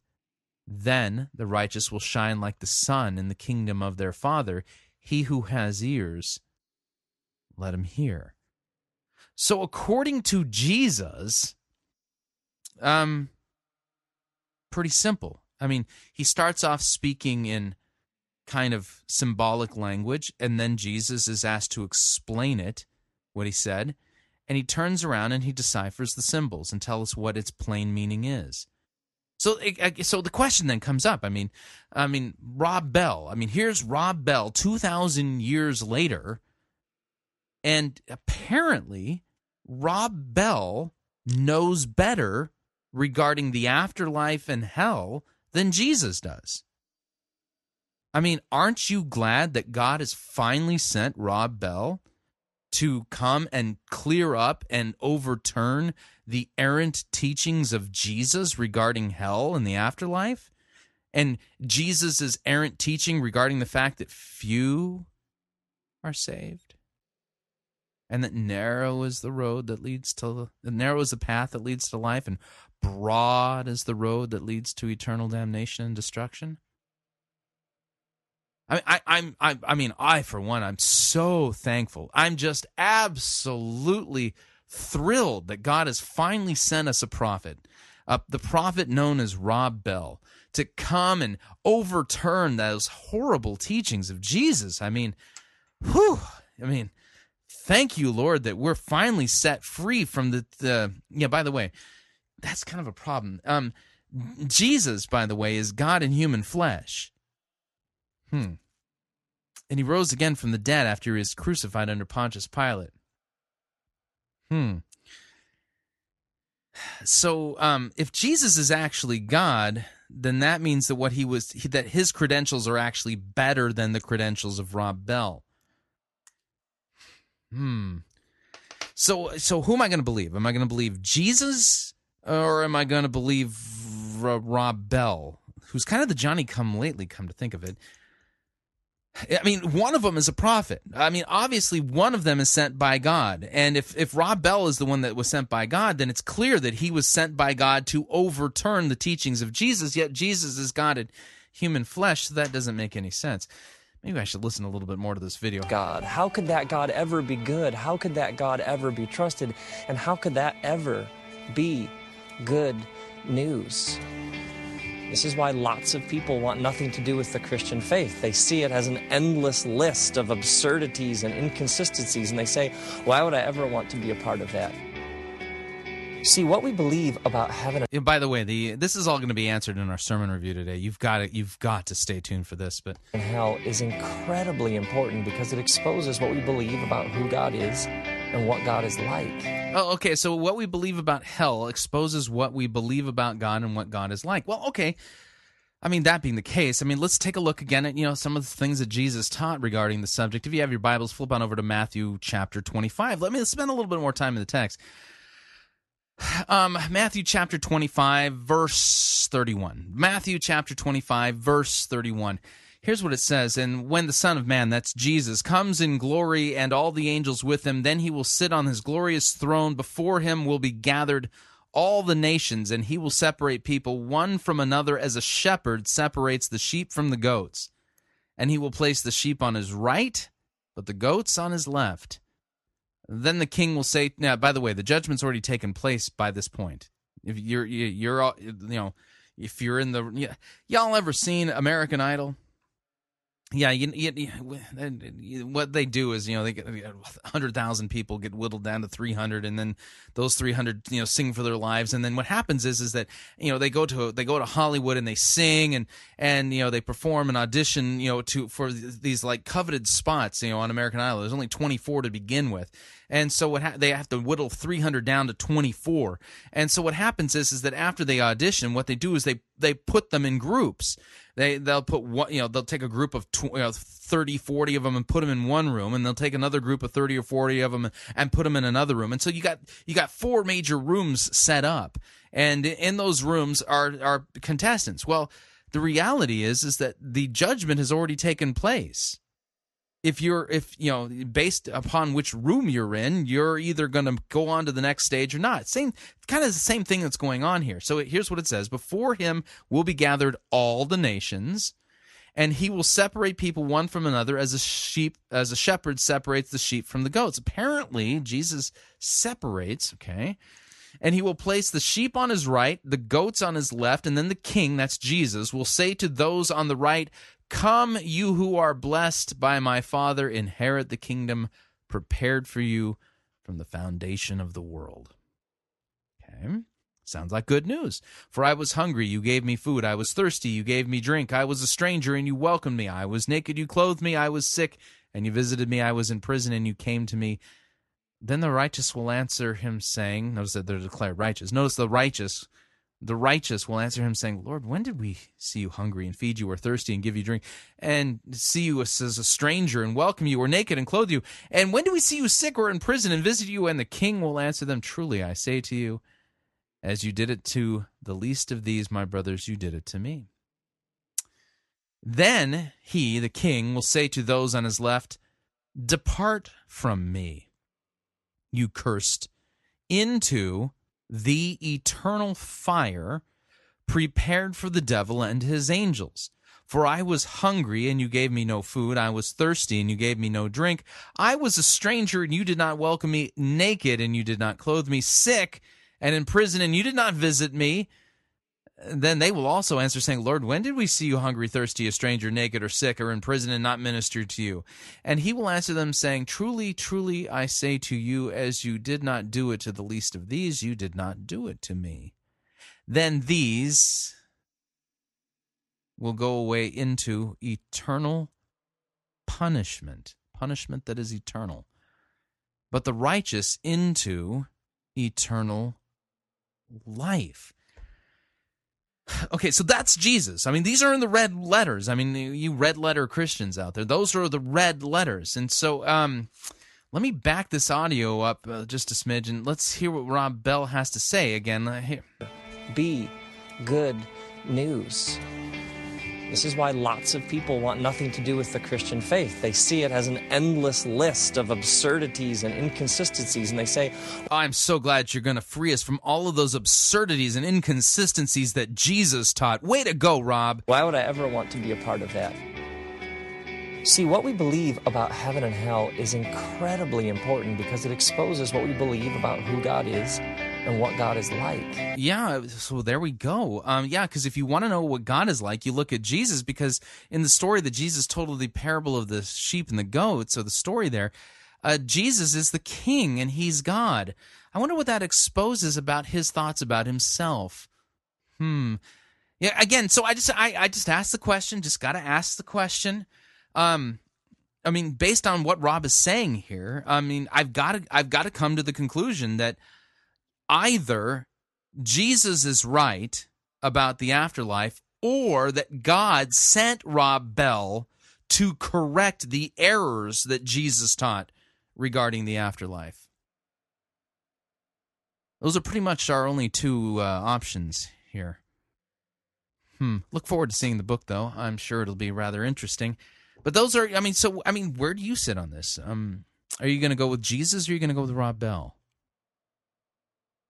Then the righteous will shine like the sun in the kingdom of their Father. He who has ears, let him hear." So according to Jesus, pretty simple. I mean, he starts off speaking in kind of symbolic language, and then Jesus is asked to explain it, what he said, and he turns around and he deciphers the symbols and tells us what its plain meaning is. So the question then comes up. I mean, Rob Bell. I mean, here's Rob Bell 2,000 years later, and apparently Rob Bell knows better regarding the afterlife and hell than Jesus does. I mean, aren't you glad that God has finally sent Rob Bell to come and clear up and overturn the errant teachings of Jesus regarding hell and the afterlife? And Jesus' errant teaching regarding the fact that few are saved, and that narrow is the path that leads to life, and broad is the road that leads to eternal damnation and destruction. I mean, for one, I'm so thankful. I'm just absolutely thrilled that God has finally sent us a prophet, the prophet known as Rob Bell, to come and overturn those horrible teachings of Jesus. I mean, thank you, Lord, that we're finally set free from the yeah, by the way, that's kind of a problem. Jesus, by the way, is God in human flesh. And he rose again from the dead after he was crucified under Pontius Pilate. So, if Jesus is actually God, then that means that that his credentials are actually better than the credentials of Rob Bell. So who am I going to believe? Am I going to believe Jesus, or am I going to believe Rob Bell, who's kind of the Johnny-come-lately, come to think of it? I mean, one of them is a prophet. I mean, obviously, one of them is sent by God. And if Rob Bell is the one that was sent by God, then it's clear that he was sent by God to overturn the teachings of Jesus, yet Jesus is God in human flesh, so that doesn't make any sense. Maybe I should listen a little bit more to this video. God, how could that God ever be good? How could that God ever be trusted? And how could that ever be good news? This is why lots of people want nothing to do with the Christian faith. They see it as an endless list of absurdities and inconsistencies, and they say, why would I ever want to be a part of that? See, what we believe about heaven... And by the way, this is all going to be answered in our sermon review today. You've got to stay tuned for this. But hell is incredibly important because it exposes what we believe about who God is and what God is like. Oh, okay, so what we believe about hell exposes what we believe about God and what God is like. Well, okay, I mean, that being the case, I mean, let's take a look again at, some of the things that Jesus taught regarding the subject. If you have your Bibles, flip on over to Matthew chapter 25. Let's spend a little bit more time in the text. Matthew chapter 25, verse 31. Matthew chapter 25, verse 31. Here's what it says, "And when the Son of Man," that's Jesus, "comes in glory and all the angels with him, then he will sit on his glorious throne. Before him will be gathered all the nations, and he will separate people one from another as a shepherd separates the sheep from the goats. And he will place the sheep on his right, but the goats on his left. Then the king will say..." Now, by the way, the judgment's already taken place by this point. If you're all, if you're in the... Y'all ever seen American Idol? Yeah, what they do is, they get 100,000 people get whittled down to 300, and then those 300, sing for their lives. And then what happens is that, they go to Hollywood and they sing and they perform an audition, for these like coveted spots, on American Idol. There's only 24 to begin with. And so they have to whittle 300 down to 24. And so what happens is that after they audition, what they do is they put them in groups. They'll put one, they'll take a group of 30, 40 of them and put them in one room, and they'll take another group of 30 or 40 of them and put them in another room. And so you got four major rooms set up, and in those rooms are contestants. Well, the reality is that the judgment has already taken place. If based upon which room you're in, you're either going to go on to the next stage or not. Kind of the same thing that's going on here. So here's what it says. "Before him will be gathered all the nations, and he will separate people one from another as a shepherd separates the sheep from the goats." Apparently, Jesus separates, okay? "And he will place the sheep on his right, the goats on his left, and then the king," that's Jesus, "will say to those on the right, 'Come, you who are blessed by my Father, inherit the kingdom prepared for you from the foundation of the world.'" Okay, sounds like good news. "For I was hungry, you gave me food. I was thirsty, you gave me drink. I was a stranger, and you welcomed me. I was naked, you clothed me. I was sick, and you visited me. I was in prison, and you came to me.' Then the righteous will answer him, saying..." Notice that they're declared righteous. Notice the righteous will answer him, saying, 'Lord, when did we see you hungry and feed you, or thirsty and give you drink, and see you as a stranger and welcome you, or naked and clothe you? And when do we see you sick or in prison and visit you?' And the king will answer them, 'Truly I say to you, as you did it to the least of these, my brothers, you did it to me.' Then he," the king, "will say to those on his left, 'Depart from me, you cursed, into the eternal fire prepared for the devil and his angels. For I was hungry, and you gave me no food. I was thirsty, and you gave me no drink. I was a stranger, and you did not welcome me. Naked, and you did not clothe me. Sick, and in prison, and you did not visit me.' Then they will also answer, saying, 'Lord, when did we see you hungry, thirsty, a stranger, naked, or sick, or in prison, and not minister to you?' And he will answer them, saying, 'Truly, truly, I say to you, as you did not do it to the least of these, you did not do it to me.' Then these will go away into eternal punishment that is eternal, but the righteous into eternal life." Okay, so that's Jesus. I mean, these are in the red letters. I mean, you red letter Christians out there, those are the red letters. And so Let me back this audio up just a smidge, and let's hear what Rob Bell has to say again. Here. Be good news. This is why lots of people want nothing to do with the Christian faith. They see it as an endless list of absurdities and inconsistencies, and they say, I'm so glad you're going to free us from all of those absurdities and inconsistencies that Jesus taught. Way to go, Rob. Why would I ever want to be a part of that? See, what we believe about heaven and hell is incredibly important because it exposes what we believe about who God is and what God is like. Yeah, so there we go. Yeah, because if you want to know what God is like, you look at Jesus, because in the story that Jesus told of the parable of the sheep and the goats, or the story there, Jesus is the king and he's God. I wonder what that exposes about his thoughts about himself. Yeah, again, so I just asked the question, just got to ask the question. I mean, based on what Rob is saying here, I mean, I've got to come to the conclusion that either Jesus is right about the afterlife, or that God sent Rob Bell to correct the errors that Jesus taught regarding the afterlife. Those are pretty much our only two options here. Look forward to seeing the book, though. I'm sure it'll be rather interesting. But those are, I mean, so, I mean, where do you sit on this? Are you going to go with Jesus, or are you going to go with Rob Bell?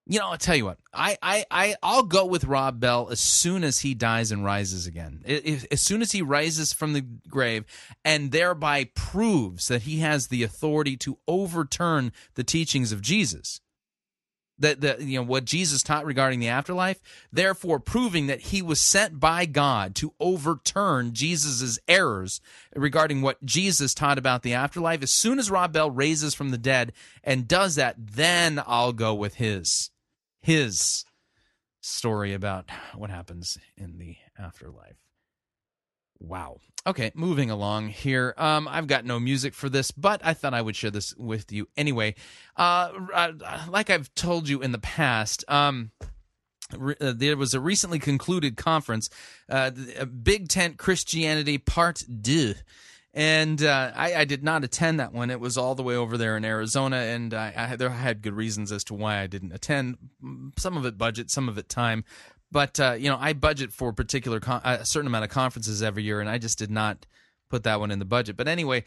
You know, I'll tell you what. I'll go with Rob Bell as soon as he dies and rises again. As soon as he rises from the grave and thereby proves that he has the authority to overturn the teachings of Jesus. That you know what Jesus taught regarding the afterlife, therefore proving that he was sent by God to overturn Jesus' errors regarding what Jesus taught about the afterlife. As soon as Rob Bell raises from the dead and does that, then I'll go with his story about what happens in the afterlife. Wow. Okay, moving along here. I've got no music for this, but I thought I would share this with you anyway. Like I've told you in the past, there was a recently concluded conference, Big Tent Christianity Part 2. And I did not attend that one. It was all the way over there in Arizona, and I had good reasons as to why I didn't attend. Some of it budget, some of it time. But, you know, I budget for a certain amount of conferences every year, and I just did not put that one in the budget. But anyway,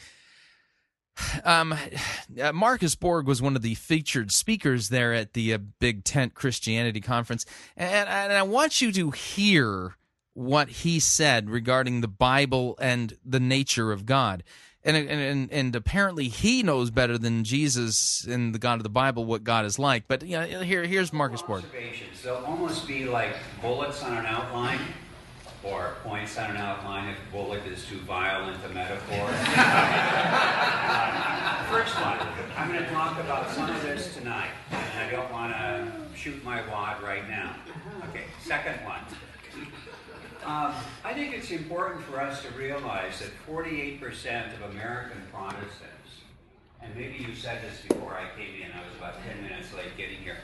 Marcus Borg was one of the featured speakers there at the Big Tent Christianity Conference. And I want you to hear what he said regarding the Bible and the nature of God. And apparently he knows better than Jesus and the God of the Bible what God is like. But you know, here's Marcus Borg. They'll almost be like bullets on an outline, or points on an outline if bullet is too violent a metaphor. First one, I'm going to talk about some of this tonight, and I don't want to shoot my wad right now. Okay, second one. I think it's important for us to realize that 48% of American Protestants, and maybe you said this before I came in, I was about 10 minutes late getting here,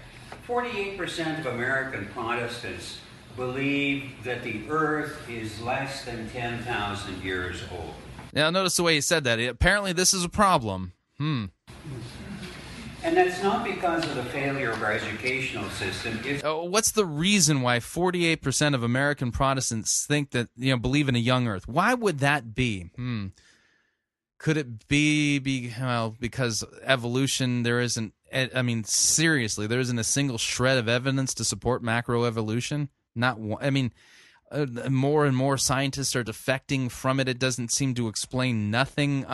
48% of American Protestants believe that the earth is less than 10,000 years old. Now notice the way he said that. Apparently this is a problem. And that's not because of the failure of our educational system. What's the reason why 48% of American Protestants think that, you know, believe in a young earth? Why would that be? Could it be well, because evolution, there isn't, I mean, seriously, there isn't a single shred of evidence to support macroevolution? Not one. I mean, more and more scientists are defecting from it. It doesn't seem to explain nothing.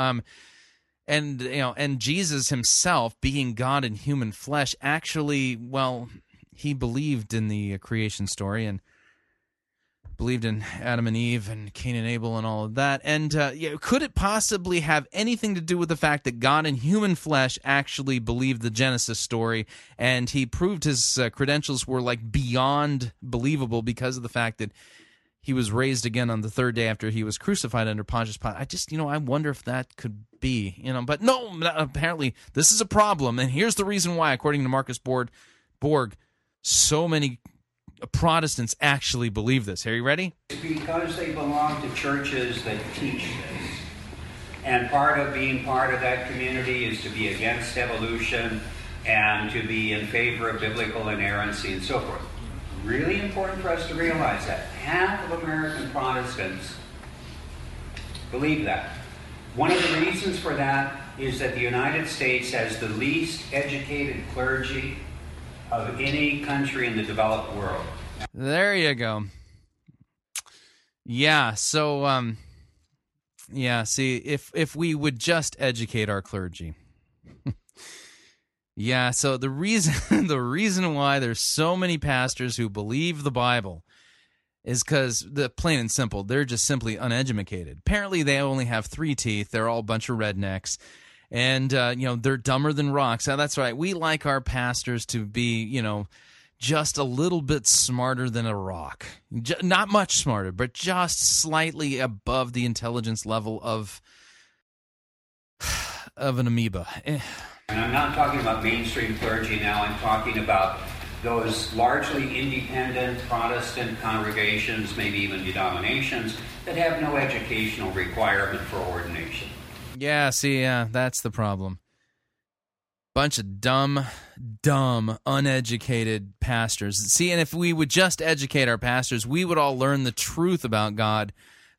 And you know, and Jesus himself, being God in human flesh, actually, well, he believed in the creation story and believed in Adam and Eve and Cain and Abel and all of that. And yeah, could it possibly have anything to do with the fact that God in human flesh actually believed the Genesis story, and he proved his credentials were like beyond believable because of the fact that he was raised again on the third day after he was crucified under Pontius Pilate? I just, you know, I wonder if that could be, you know, but no, apparently this is a problem, and here's the reason why, according to Marcus Borg, so many Protestants actually believe this. Are you ready? Because they belong to churches that teach this. And part of being part of that community is to be against evolution and to be in favor of biblical inerrancy and so forth. Really important for us to realize that. Half of American Protestants believe that. One of the reasons for that is that the United States has the least educated clergy of any country in the developed world. There you go. Yeah, so, yeah, see, if we would just educate our clergy. Yeah, so the reason why there's so many pastors who believe the Bible is because, plain and simple, they're just simply uneducated. Apparently, they only have three teeth. They're all a bunch of rednecks. And, you know, they're dumber than rocks. Now, that's right. We like our pastors to be, you know, just a little bit smarter than a rock. Not much smarter, but just slightly above the intelligence level of an amoeba. And I'm not talking about mainstream clergy now. I'm talking about those largely independent Protestant congregations, maybe even denominations, that have no educational requirement for ordination. Yeah, see, that's the problem. Bunch of dumb, uneducated pastors. See, and if we would just educate our pastors, we would all learn the truth about God,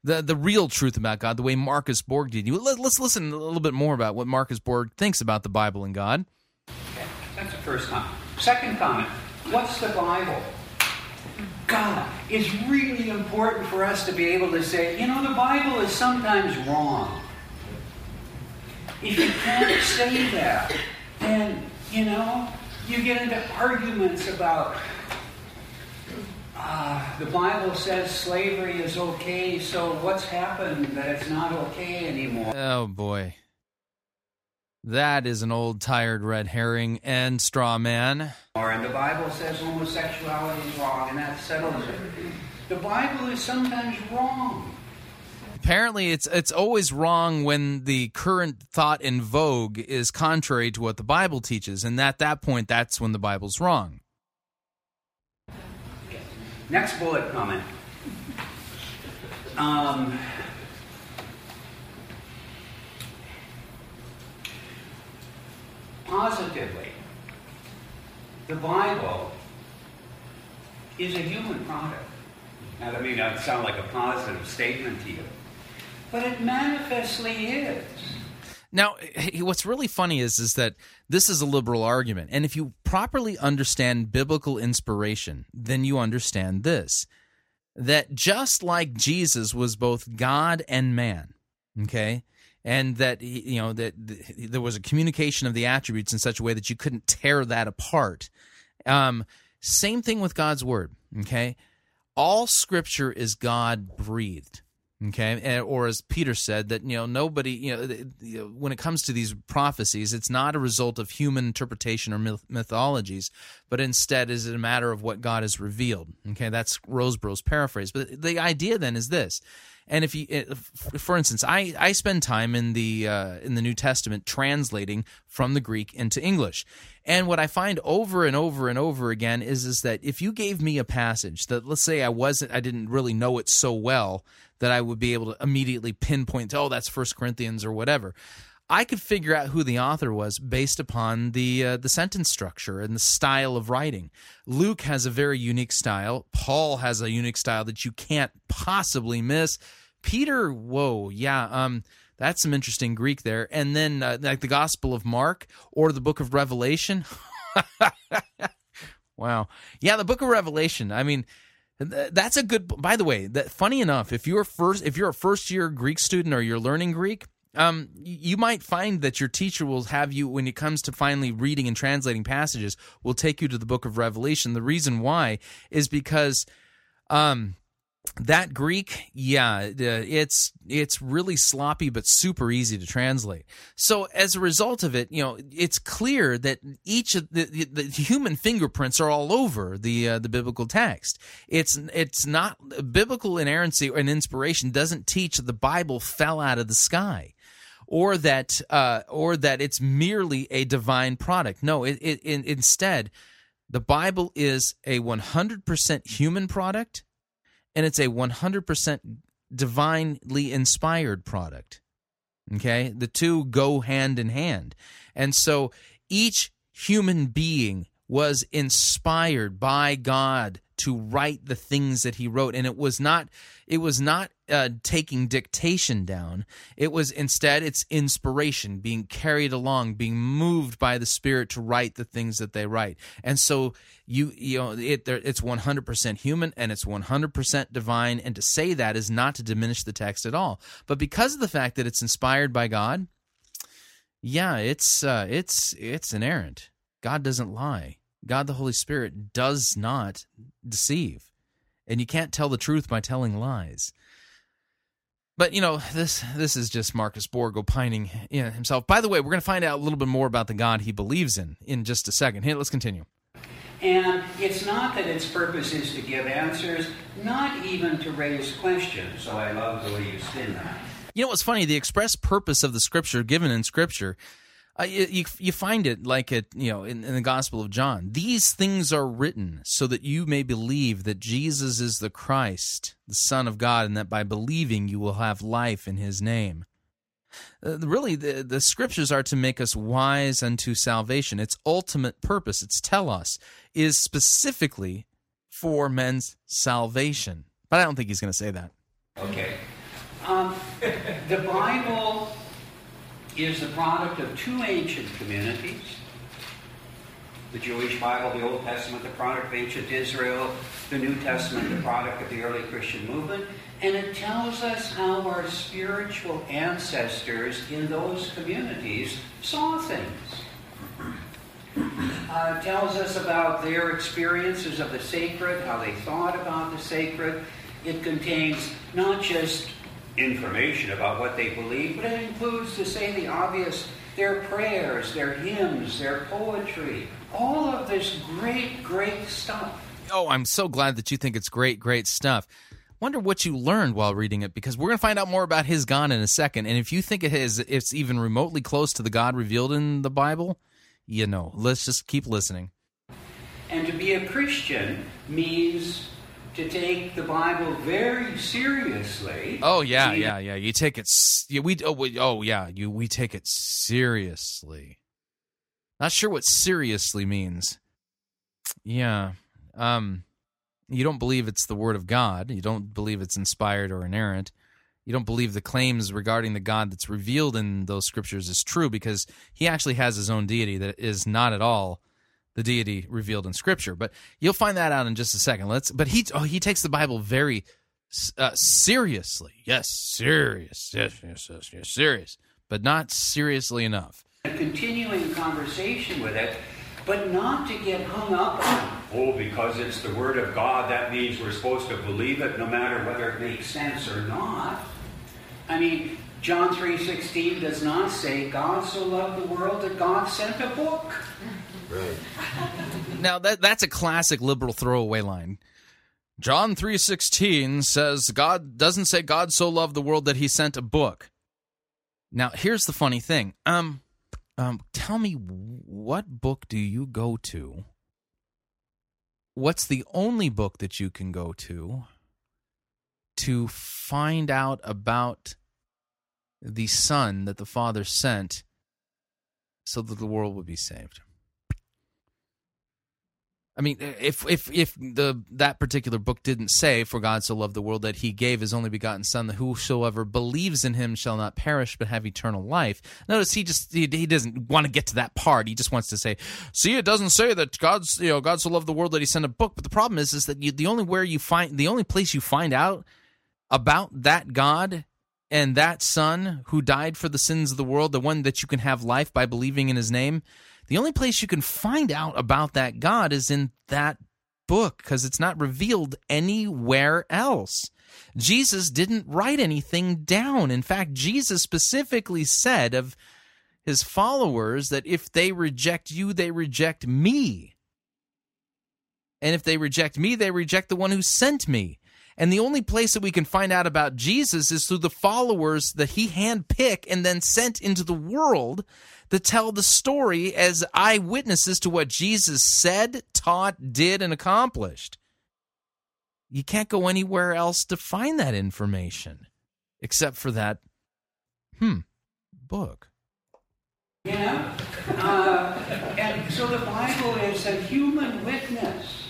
the real truth about God, the way Marcus Borg did. Let's listen a little bit more about what Marcus Borg thinks about the Bible and God. Okay, that's the first comment. Second comment, what's the Bible? God, it's really important for us to be able to say, you know, the Bible is sometimes wrong. If you can't say that, then, you know, you get into arguments about the Bible says slavery is okay, so what's happened that it's not okay anymore? Oh, boy. That is an old, tired red herring and straw man. And the Bible says homosexuality is wrong, and that settles it. The Bible is sometimes wrong. Apparently, it's always wrong when the current thought in vogue is contrary to what the Bible teaches, and at that point, that's when the Bible's wrong. Next bullet comment. Positively, the Bible is a human product. Now, that may not sound like a positive statement to you, but it manifestly is. Now, what's really funny is that this is a liberal argument, and if you properly understand biblical inspiration, then you understand this, that just like Jesus was both God and man, okay, and that, you know, that there was a communication of the attributes in such a way that you couldn't tear that apart. Same thing with God's Word, okay? All Scripture is God-breathed. Okay, and, or as Peter said, that nobody, when it comes to these prophecies, it's not a result of human interpretation or mythologies, but instead is it a matter of what God has revealed. Okay, that's Roseburgh's paraphrase. But the idea then is this, and if you, for instance, I spend time in the New Testament translating from the Greek into English, and what I find over and over and over again is that if you gave me a passage that, let's say, I didn't really know it so well that I would be able to immediately pinpoint, oh, that's 1 Corinthians or whatever. I could figure out who the author was based upon the sentence structure and the style of writing. Luke has a very unique style. Paul has a unique style that you can't possibly miss. Peter, whoa, yeah, that's some interesting Greek there. And then like the Gospel of Mark or the Book of Revelation. Wow. Yeah, the Book of Revelation, I mean, that's a good. By the way, that, funny enough, if you're a first-year Greek student or you're learning Greek, you might find that your teacher will have you, when it comes to finally reading and translating passages, will take you to the Book of Revelation. The reason why is because that Greek, yeah, it's really sloppy but super easy to translate. So as a result of it, it's clear that each of the human fingerprints are all over the biblical text. It's not biblical inerrancy and inspiration doesn't teach that the Bible fell out of the sky, or that it's merely a divine product. No, instead, the Bible is a 100% human product. And it's a 100% divinely inspired product. Okay? The two go hand in hand. And so each human being was inspired by God to write the things that he wrote, and it was not taking dictation down. It was instead its inspiration, being carried along, being moved by the Spirit to write the things that they write. And so it's 100% human and it's 100% divine. And to say that is not to diminish the text at all, but because of the fact that it's inspired by God, yeah, it's inerrant. God doesn't lie. God the Holy Spirit does not deceive. And you can't tell the truth by telling lies. But, this is just Marcus Borg opining himself. By the way, we're going to find out a little bit more about the God he believes in just a second. Hey, let's continue. And it's not that its purpose is to give answers, not even to raise questions. So I love the way you spin that. You know what's funny? The express purpose of the Scripture given in Scripture... You find it in the Gospel of John. These things are written so that you may believe that Jesus is the Christ, the Son of God, and that by believing you will have life in his name. Really, the Scriptures are to make us wise unto salvation. Its ultimate purpose, its telos, is specifically for men's salvation. But I don't think he's going to say that. Okay. The Bible... is the product of two ancient communities. The Jewish Bible, the Old Testament, the product of ancient Israel, the New Testament, the product of the early Christian movement, and it tells us how our spiritual ancestors in those communities saw things. It tells us about their experiences of the sacred, how they thought about the sacred. It contains not just information about what they believe, but it includes, to say the obvious, their prayers, their hymns, their poetry, all of this great, great stuff. Oh, I'm so glad that you think it's great, great stuff. Wonder what you learned while reading it, because we're going to find out more about his God in a second, and if you think it's even remotely close to the God revealed in the Bible, let's just keep listening. And to be a Christian means... to take the Bible very seriously. Oh yeah, yeah, yeah. You take it. We take it seriously. Not sure what seriously means. Yeah. You don't believe it's the Word of God. You don't believe it's inspired or inerrant. You don't believe the claims regarding the God that's revealed in those Scriptures is true, because he actually has his own deity that is not at all the deity revealed in Scripture. But you'll find that out in just a second. He takes the Bible very seriously. Yes, serious. Yes, serious. But not seriously enough. A continuing conversation with it, but not to get hung up on, because it's the Word of God, that means we're supposed to believe it no matter whether it makes sense or not. I mean, John 3:16 does not say, God so loved the world that God sent a book. Right. Now, that's a classic liberal throwaway line. John 3:16 says God doesn't say God so loved the world that he sent a book. Now, here's the funny thing. Tell me, what book do you go to? What's the only book that you can go to find out about the Son that the Father sent so that the world would be saved? I mean, if that particular book didn't say, for God so loved the world that he gave his only begotten Son, that whosoever believes in him shall not perish but have eternal life. Notice he doesn't want to get to that part. He just wants to say, see, it doesn't say that God so loved the world that he sent a book. But the problem is that the only place you find out about that God and that Son who died for the sins of the world, the one that you can have life by believing in his name. The only place you can find out about that God is in that book, because it's not revealed anywhere else. Jesus didn't write anything down. In fact, Jesus specifically said of his followers that if they reject you, they reject me. And if they reject me, they reject the one who sent me. And the only place that we can find out about Jesus is through the followers that he handpicked and then sent into the world to tell the story as eyewitnesses to what Jesus said, taught, did, and accomplished. You can't go anywhere else to find that information except for that book. Yeah, and so the Bible is a human witness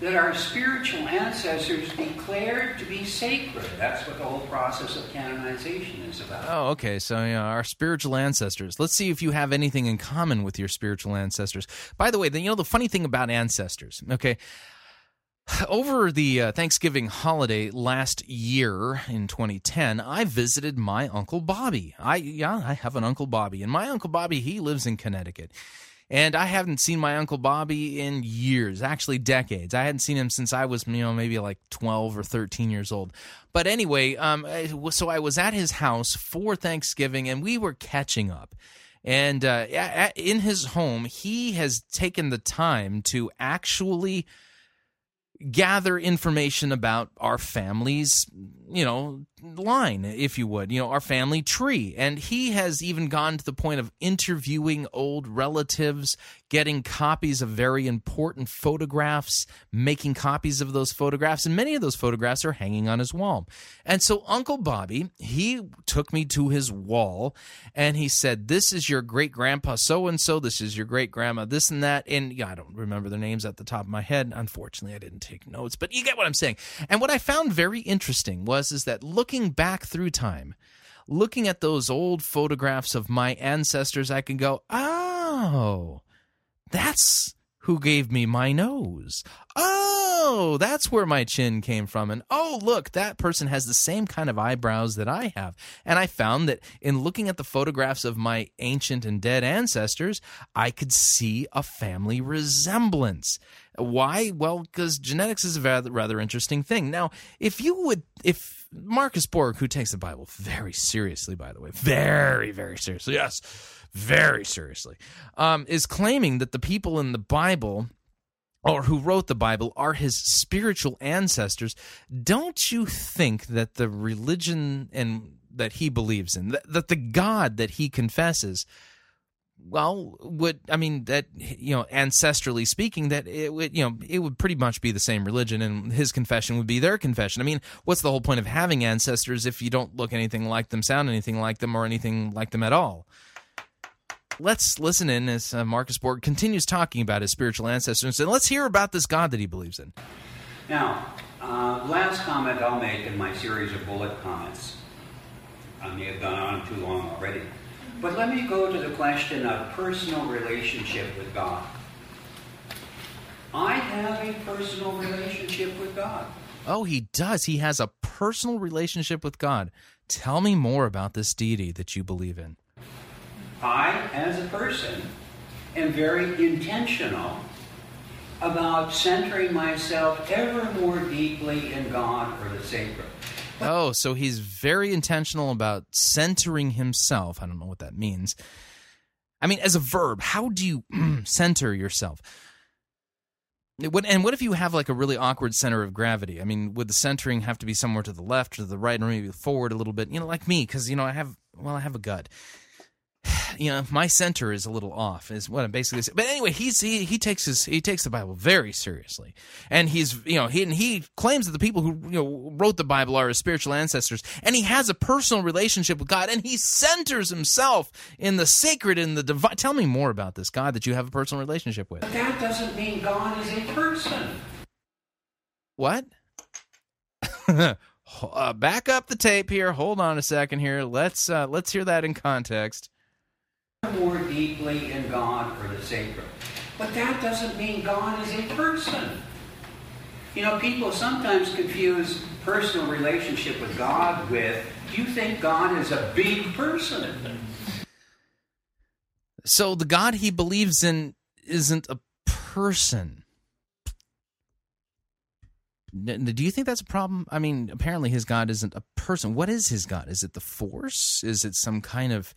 that our spiritual ancestors declared to be sacred. That's what the whole process of canonization is about. Oh, okay, so our spiritual ancestors. Let's see if you have anything in common with your spiritual ancestors. By the way, the funny thing about ancestors, okay, over the Thanksgiving holiday last year in 2010, I visited my Uncle Bobby. I have an Uncle Bobby, and my Uncle Bobby, he lives in Connecticut. And I haven't seen my Uncle Bobby in years, actually decades. I hadn't seen him since I was, maybe like 12 or 13 years old. But anyway, so I was at his house for Thanksgiving, and we were catching up. And in his home, he has taken the time to actually gather information about our family's, line, if you would, our family tree. And he has even gone to the point of interviewing old relatives, getting copies of very important photographs, making copies of those photographs, and many of those photographs are hanging on his wall. And so Uncle Bobby, he took me to his wall, and he said, this is your great-grandpa so-and-so, this is your great-grandma, this and that, and I don't remember their names at the top of my head. Unfortunately, I didn't take notes, but you get what I'm saying. And what I found very interesting is that looking back through time, looking at those old photographs of my ancestors, I can go, oh, that's who gave me my nose. Oh, that's where my chin came from. And oh, look, that person has the same kind of eyebrows that I have. And I found that in looking at the photographs of my ancient and dead ancestors, I could see a family resemblance. Why? Well, because genetics is a rather interesting thing. Now, if Marcus Borg, who takes the Bible very seriously, by the way, very, very seriously, yes, very seriously, is claiming that the people in the Bible, or who wrote the Bible, are his spiritual ancestors, don't you think that the religion that he believes in, that the God that he confesses, ancestrally speaking, that it would pretty much be the same religion, and his confession would be their confession. I mean, what's the whole point of having ancestors if you don't look anything like them, sound anything like them, or anything like them at all? Let's listen in as Marcus Borg continues talking about his spiritual ancestors, and let's hear about this God that he believes in. Now, last comment I'll make in my series of bullet comments. I may have gone on too long already. But let me go to the question of personal relationship with God. I have a personal relationship with God. Oh, he does. He has a personal relationship with God. Tell me more about this deity that you believe in. I, as a person, am very intentional about centering myself ever more deeply in God or the sacred. Oh, so he's very intentional about centering himself. I don't know what that means. I mean, as a verb, how do you center yourself? And what if you have like a really awkward center of gravity? I mean, would the centering have to be somewhere to the left or to the right, or maybe forward a little bit? Like me, because, I have a gut. My center is a little off, is what I'm basically saying. But anyway, he takes the Bible very seriously, and he claims that the people who wrote the Bible are his spiritual ancestors, and he has a personal relationship with God, and he centers himself in the sacred, in the divine. Tell me more about this God that you have a personal relationship with. But that doesn't mean God is a person. What? Back up the tape here. Hold on a second here. Let's hear that in context. More deeply in God or the sacred. But that doesn't mean God is a person. People sometimes confuse personal relationship with God with, do you think God is a big person? So the God he believes in isn't a person. Do you think that's a problem? I mean, apparently his God isn't a person. What is his God? Is it the Force? Is it some kind of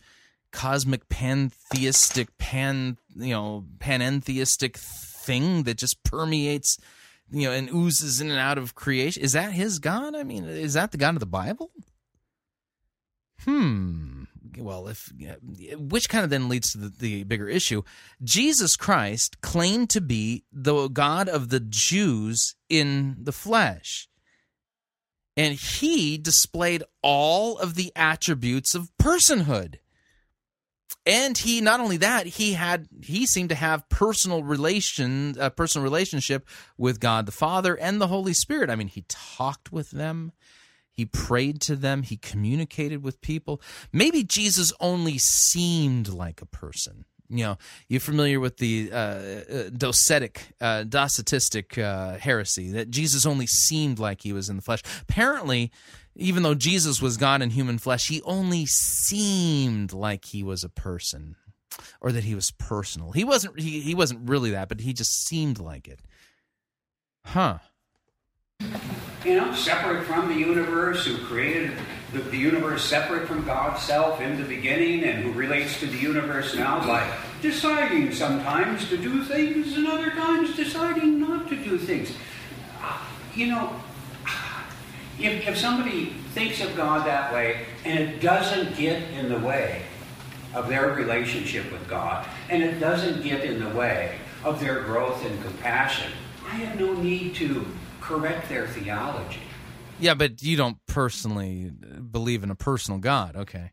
cosmic pantheistic panentheistic thing that just permeates and oozes in and out of creation? Is that his God? I mean, is that the God of the Bible? Well, which kind of then leads to the bigger issue. Jesus Christ claimed to be the God of the Jews in the flesh, and he displayed all of the attributes of personhood. And he, not only that, he seemed to have personal relationship with God the Father and the Holy Spirit. I mean, he talked with them, he prayed to them, he communicated with people. Maybe Jesus only seemed like a person. You know, you're familiar with the docetistic heresy, that Jesus only seemed like he was in the flesh. Apparently, even though Jesus was God in human flesh, he only seemed like he was a person, or that he was personal. He wasn't. He wasn't really that, but he just seemed like it. Huh? You know, separate from the universe, who created the universe separate from God's self in the beginning, and who relates to the universe now by deciding sometimes to do things and other times deciding not to do things. You know, if somebody thinks of God that way and it doesn't get in the way of their relationship with God, and it doesn't get in the way of their growth and compassion, I have no need to correct their theology. Yeah, but you don't personally believe in a personal God, okay.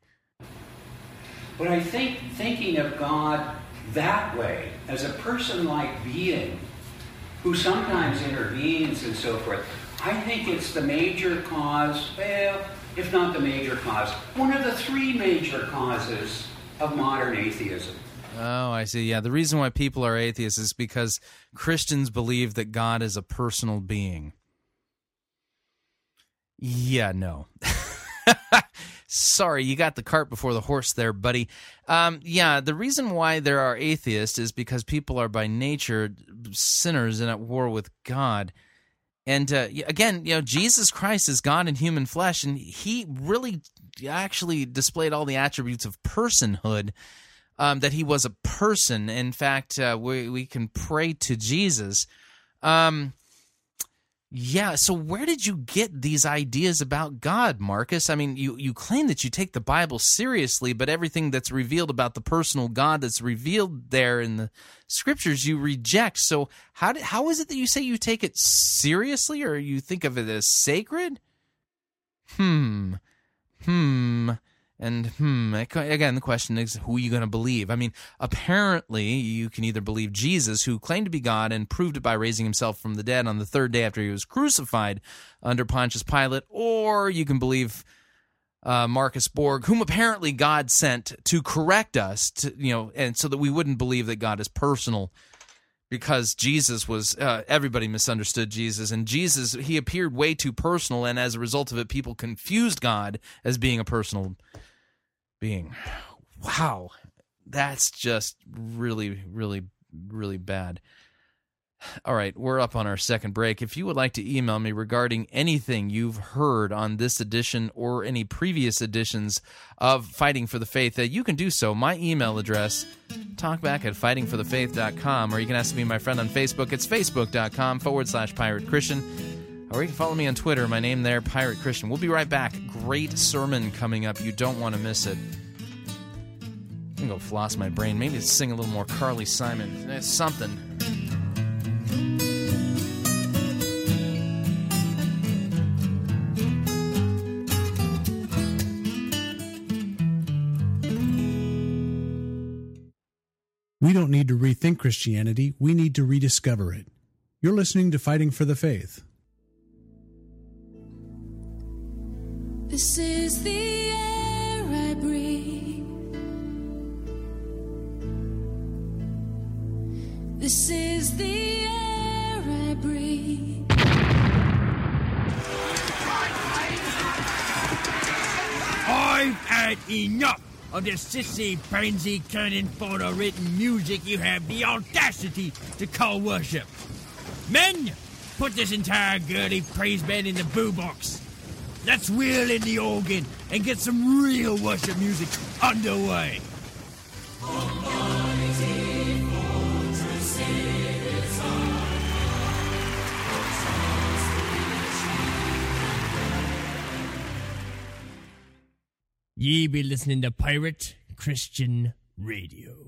But I think thinking of God that way, as a person-like being who sometimes intervenes and so forth, I think it's the major cause, well, if not the major cause, one of the three major causes of modern atheism. Oh, I see. Yeah, the reason why people are atheists is because Christians believe that God is a personal being. Yeah, no. Sorry, you got the cart before the horse there, buddy. Yeah, the reason why there are atheists is because people are by nature sinners and at war with God. And again, you know, Jesus Christ is God in human flesh, and he really actually displayed all the attributes of personhood, that he was a person. In fact, we can pray to Jesus. Yeah, so where did you get these ideas about God, Marcus? I mean, you claim that you take the Bible seriously, but everything that's revealed about the personal God that's revealed there in the Scriptures, you reject. So how is it that you say you take it seriously, or you think of it as sacred? Again, the question is, who are you going to believe? I mean, apparently, you can either believe Jesus, who claimed to be God and proved it by raising himself from the dead on the third day after he was crucified under Pontius Pilate, or you can believe Marcus Borg, whom apparently God sent to correct us, and so that we wouldn't believe that God is personal, because Jesus was, everybody misunderstood Jesus, and Jesus, he appeared way too personal, and as a result of it, people confused God as being a personal being. Wow, that's just really, really, really bad. All right, we're up on our second break. If you would like to email me regarding anything you've heard on this edition or any previous editions of Fighting for the Faith, you can do so. My email address, talkback@fightingforthefaith.com, or you can ask to be my friend on Facebook. It's facebook.com/Pirate Christian, or you can follow me on Twitter. My name there, Pirate Christian. We'll be right back. Great sermon coming up. You don't want to miss it. I'm going to go floss my brain. Maybe sing a little more Carly Simon. It's something. We don't need to rethink Christianity, we need to rediscover it. You're listening to Fighting for the Faith. This is the air I breathe. This is the air I breathe. I've had enough of this sissy, pansy, cunning, photo-written music you have the audacity to call worship. Men, put this entire girly praise band in the boo box. Let's wheel in the organ and get some real worship music underway. Ye be listening to Pirate Christian Radio.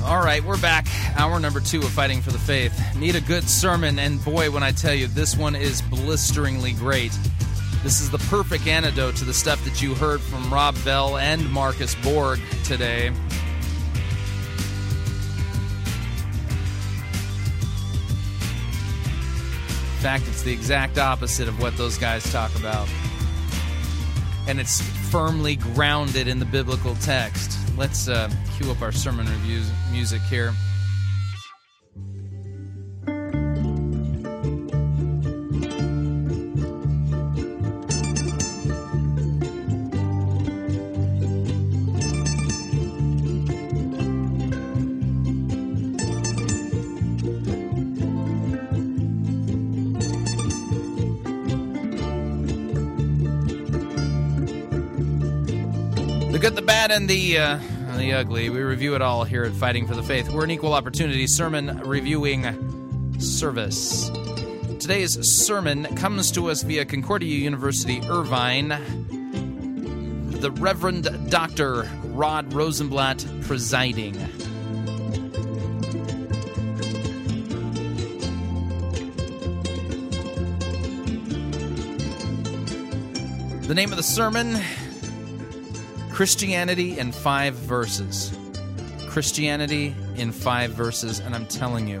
All right, we're back. Hour number 2 of Fighting for the Faith. Need a good sermon, and boy, when I tell you, this one is blisteringly great. This is the perfect antidote to the stuff that you heard from Rob Bell and Marcus Borg today. In fact, it's the exact opposite of what those guys talk about. And it's firmly grounded in the biblical text. Let's cue up our sermon review music here. The good, the bad, and the ugly. We review it all here at Fighting for the Faith. We're an equal opportunity sermon reviewing service. Today's sermon comes to us via Concordia University, Irvine. The Reverend Dr. Rod Rosenblatt presiding. The name of the sermon: Christianity in 5 Verses. Christianity in 5 Verses, and I'm telling you,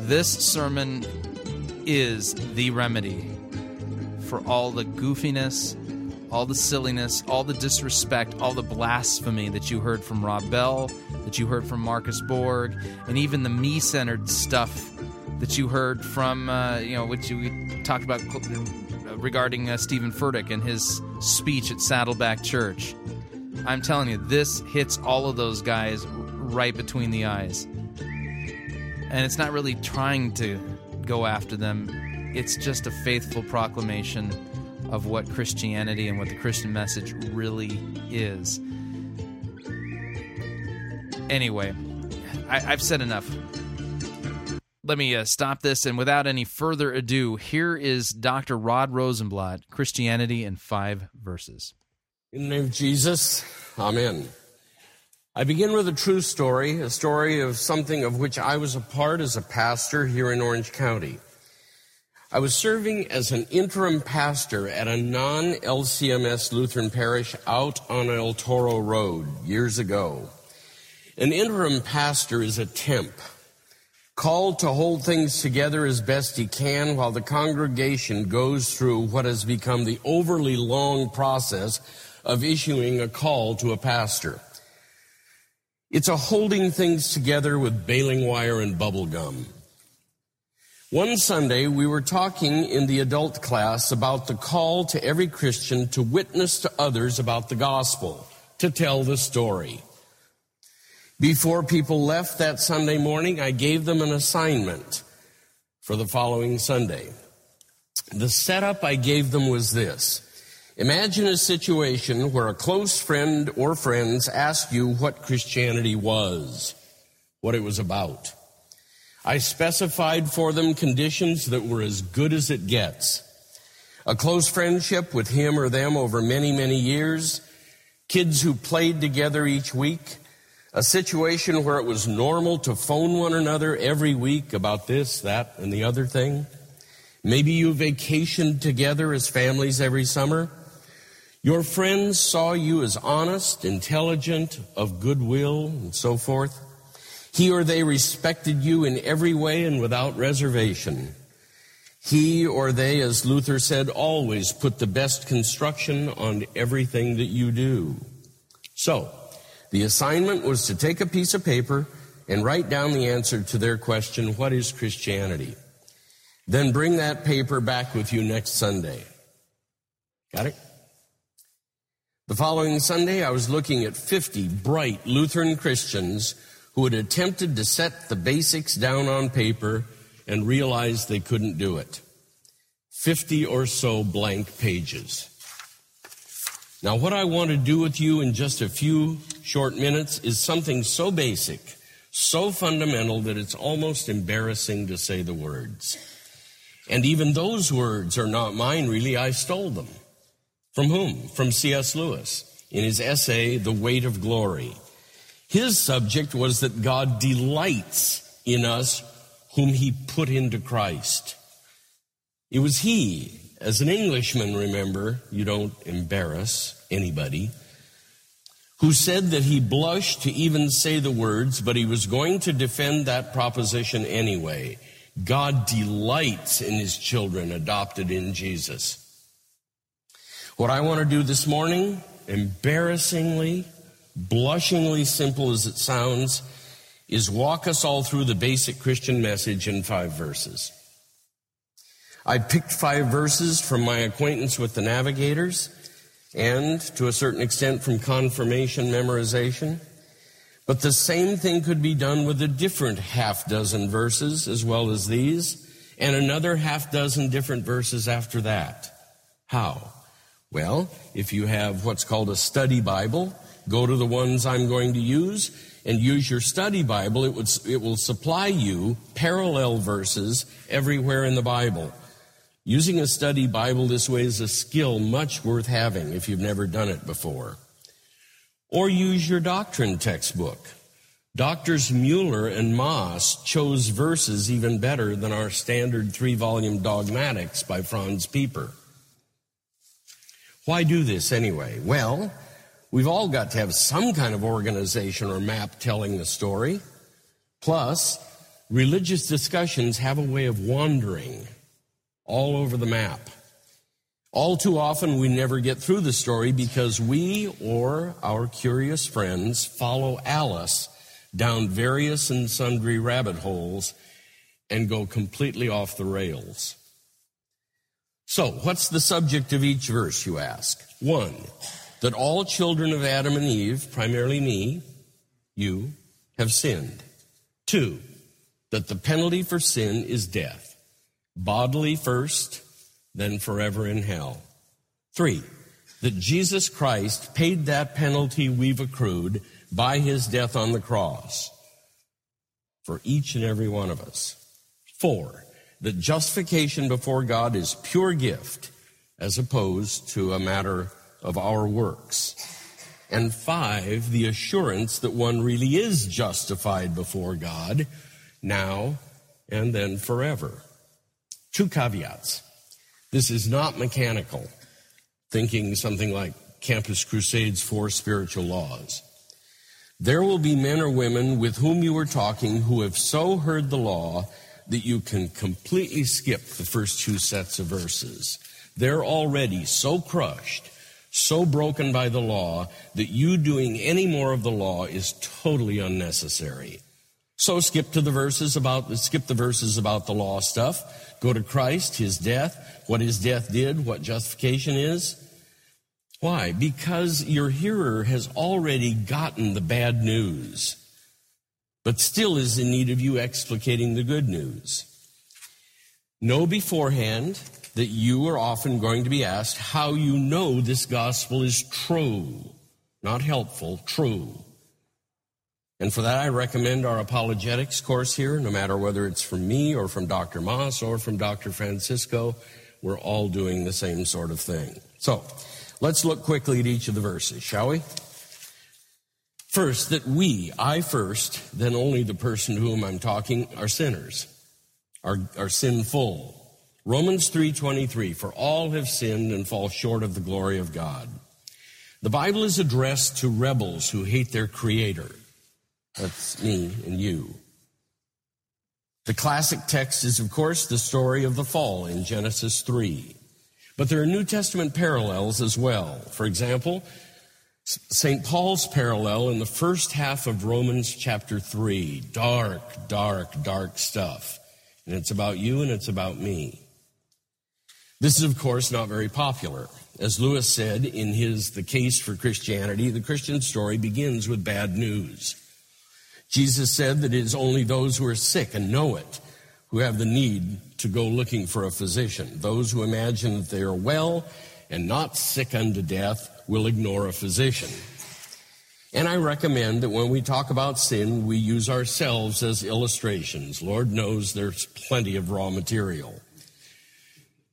this sermon is the remedy for all the goofiness, all the silliness, all the disrespect, all the blasphemy that you heard from Rob Bell, that you heard from Marcus Borg, and even the me-centered stuff that you heard from, which we talked about regarding Stephen Furtick and his speech at Saddleback Church. I'm telling you, this hits all of those guys right between the eyes. And it's not really trying to go after them. It's just a faithful proclamation of what Christianity and what the Christian message really is. Anyway, I've said enough. Let me stop this, and without any further ado, here is Dr. Rod Rosenblatt, Christianity in 5 Verses. In the name of Jesus, amen. I begin with a true story, a story of something of which I was a part as a pastor here in Orange County. I was serving as an interim pastor at a non-LCMS Lutheran parish out on El Toro Road years ago. An interim pastor is a temp, called to hold things together as best he can while the congregation goes through what has become the overly long process of issuing a call to a pastor. It's a holding things together with baling wire and bubble gum. One Sunday, we were talking in the adult class about the call to every Christian to witness to others about the gospel, to tell the story. Before people left that Sunday morning, I gave them an assignment for the following Sunday. The setup I gave them was this. Imagine a situation where a close friend or friends asked you what Christianity was, what it was about. I specified for them conditions that were as good as it gets. A close friendship with him or them over many, many years, kids who played together each week, a situation where it was normal to phone one another every week about this, that, and the other thing. Maybe you vacationed together as families every summer. Your friends saw you as honest, intelligent, of goodwill, and so forth. He or they respected you in every way and without reservation. He or they, as Luther said, always put the best construction on everything that you do. So, the assignment was to take a piece of paper and write down the answer to their question, what is Christianity? Then bring that paper back with you next Sunday. Got it? The following Sunday, I was looking at 50 bright Lutheran Christians who had attempted to set the basics down on paper and realized they couldn't do it. 50 or so blank pages. Now, what I want to do with you in just a few short minutes is something so basic, so fundamental that it's almost embarrassing to say the words. And even those words are not mine, really. I stole them. From whom? From C.S. Lewis in his essay, The Weight of Glory. His subject was that God delights in us whom he put into Christ. It was he, as an Englishman, remember, you don't embarrass anybody, who said that he blushed to even say the words, but he was going to defend that proposition anyway. God delights in his children adopted in Jesus. What I want to do this morning, embarrassingly, blushingly simple as it sounds, is walk us all through the basic Christian message in 5 verses. I picked 5 verses from my acquaintance with the Navigators and, to a certain extent, from confirmation memorization. But the same thing could be done with a different half dozen verses as well as these, and another half dozen different verses after that. How? Well, if you have what's called a study Bible, go to the ones I'm going to use and use your study Bible. It will supply you parallel verses everywhere in the Bible. Using a study Bible this way is a skill much worth having if you've never done it before. Or use your doctrine textbook. Doctors Mueller and Moss chose verses even better than our standard 3-volume dogmatics by Franz Pieper. Why do this anyway? Well, we've all got to have some kind of organization or map telling the story. Plus, religious discussions have a way of wandering all over the map. All too often, we never get through the story because we or our curious friends follow Alice down various and sundry rabbit holes and go completely off the rails. So, what's the subject of each verse, you ask? 1, that all children of Adam and Eve, primarily me, you, have sinned. 2, that the penalty for sin is death, bodily first, then forever in hell. 3, that Jesus Christ paid that penalty we've accrued by his death on the cross for each and every one of us. 4, that justification before God is pure gift as opposed to a matter of our works. And 5, the assurance that one really is justified before God now and then forever. 2 caveats. This is not mechanical, thinking something like Campus Crusades for Spiritual Laws. There will be men or women with whom you are talking who have so heard the law that you can completely skip the first 2 sets of verses. They're already so crushed, so broken by the law, that you doing any more of the law is totally unnecessary. So skip the verses about the law stuff. Go to Christ, his death, what his death did, what justification is. Why? Because your hearer has already gotten the bad news, but still is in need of you explicating the good news. Know beforehand that you are often going to be asked how you know this gospel is true, not helpful, true. And for that, I recommend our apologetics course here, no matter whether it's from me or from Dr. Moss or from Dr. Francisco. We're all doing the same sort of thing. So let's look quickly at each of the verses, shall we? First, that I first, then only the person to whom I'm talking, are sinners, are sinful. Romans 3:23, for all have sinned and fall short of the glory of God. The Bible is addressed to rebels who hate their Creator. That's me and you. The classic text is, of course, the story of the fall in Genesis 3. But there are New Testament parallels as well. For example, St. Paul's parallel in the first half of Romans chapter 3. Dark, dark, dark stuff. And it's about you and it's about me. This is, of course, not very popular. As Lewis said in his The Case for Christianity, the Christian story begins with bad news. Jesus said that it is only those who are sick and know it who have the need to go looking for a physician. Those who imagine that they are well and not sick unto death will ignore a physician. And I recommend that when we talk about sin, we use ourselves as illustrations. Lord knows there's plenty of raw material.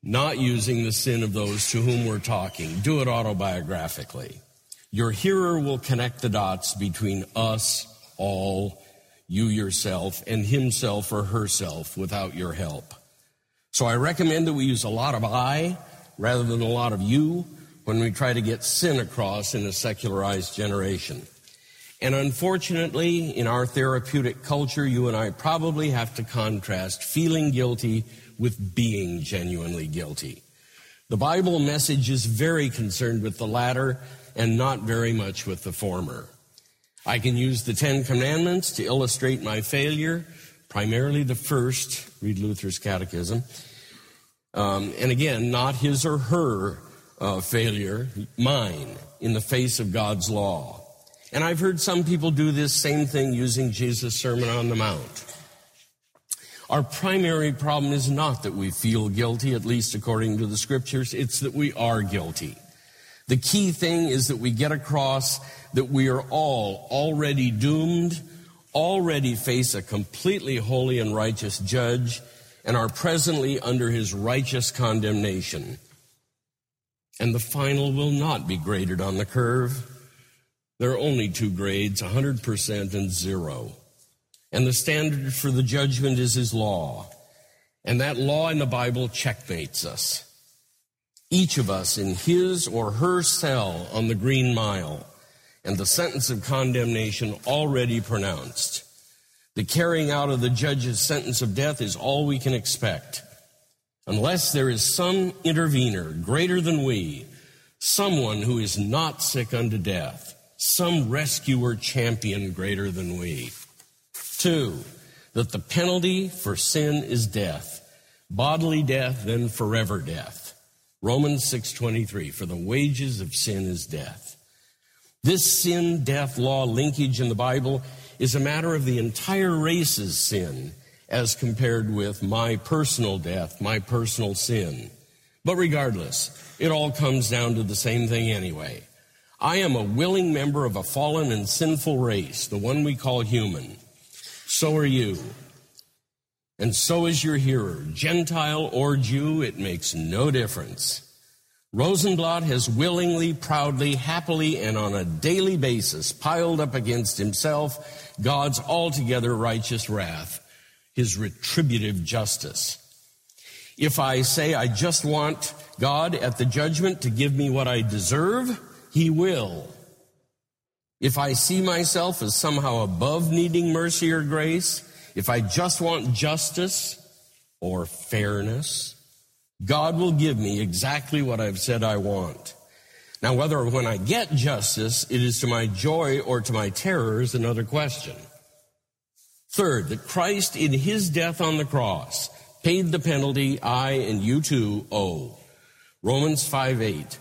Not using the sin of those to whom we're talking. Do it autobiographically. Your hearer will connect the dots between us all, you yourself, and himself or herself without your help. So I recommend that we use a lot of I rather than a lot of you when we try to get sin across in a secularized generation. And unfortunately, in our therapeutic culture, you and I probably have to contrast feeling guilty with being genuinely guilty. The Bible message is very concerned with the latter and not very much with the former. I can use the Ten Commandments to illustrate my failure, primarily the first, read Luther's Catechism, and again, not his or her failure, mine, in the face of God's law. And I've heard some people do this same thing using Jesus' Sermon on the Mount. Our primary problem is not that we feel guilty, at least according to the Scriptures, it's that we are guilty. The key thing is that we get across that we are all already doomed, already face a completely holy and righteous judge, and are presently under his righteous condemnation. And the final will not be graded on the curve. There are only two grades, 100% and 0. And the standard for the judgment is his law. And that law in the Bible checkmates us. Each of us in his or her cell on the Green Mile, and the sentence of condemnation already pronounced. The carrying out of the judge's sentence of death is all we can expect. Unless there is some intervener greater than we, someone who is not sick unto death, some rescuer champion greater than we. 2, that the penalty for sin is death, bodily death, then forever death. Romans 6:23, for the wages of sin is death. This sin, death, law linkage in the Bible is a matter of the entire race's sin as compared with my personal death, my personal sin. But regardless, it all comes down to the same thing anyway. I am a willing member of a fallen and sinful race, the one we call human. So are you, and so is your hearer. Gentile or Jew, it makes no difference. Rosenblatt has willingly, proudly, happily, and on a daily basis piled up against himself God's altogether righteous wrath, his retributive justice. If I say I just want God at the judgment to give me what I deserve, he will. If I see myself as somehow above needing mercy or grace, if I just want justice or fairness, God will give me exactly what I've said I want. Now, whether when I get justice, it is to my joy or to my terror is another question. 3, that Christ in his death on the cross paid the penalty I and you too owe. Romans 5:8.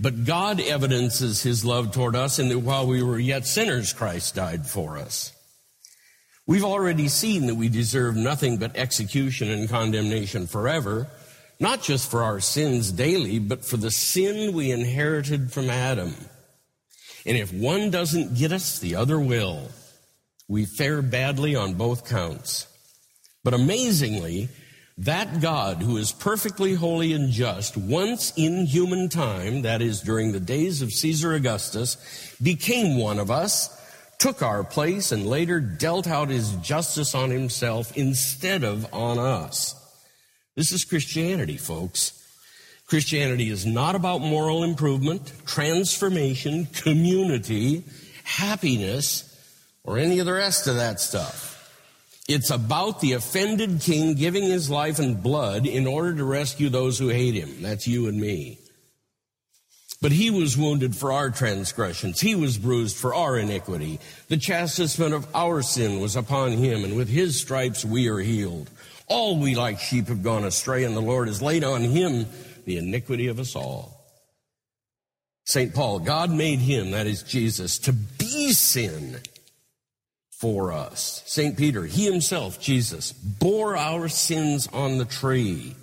But God evidences his love toward us in that while we were yet sinners, Christ died for us. We've already seen that we deserve nothing but execution and condemnation forever, not just for our sins daily, but for the sin we inherited from Adam. And if one doesn't get us, the other will. We fare badly on both counts. But amazingly, that God, who is perfectly holy and just, once in human time, that is, during the days of Caesar Augustus, became one of us, took our place, and later dealt out his justice on himself instead of on us. This is Christianity, folks. Christianity is not about moral improvement, transformation, community, happiness, or any of the rest of that stuff. It's about the offended king giving his life and blood in order to rescue those who hate him. That's you and me. But he was wounded for our transgressions. He was bruised for our iniquity. The chastisement of our sin was upon him, and with his stripes we are healed. All we like sheep have gone astray, and the Lord has laid on him the iniquity of us all. St. Paul, God made him, that is Jesus, to be sin for us. St. Peter, he himself, Jesus, bore our sins on the tree.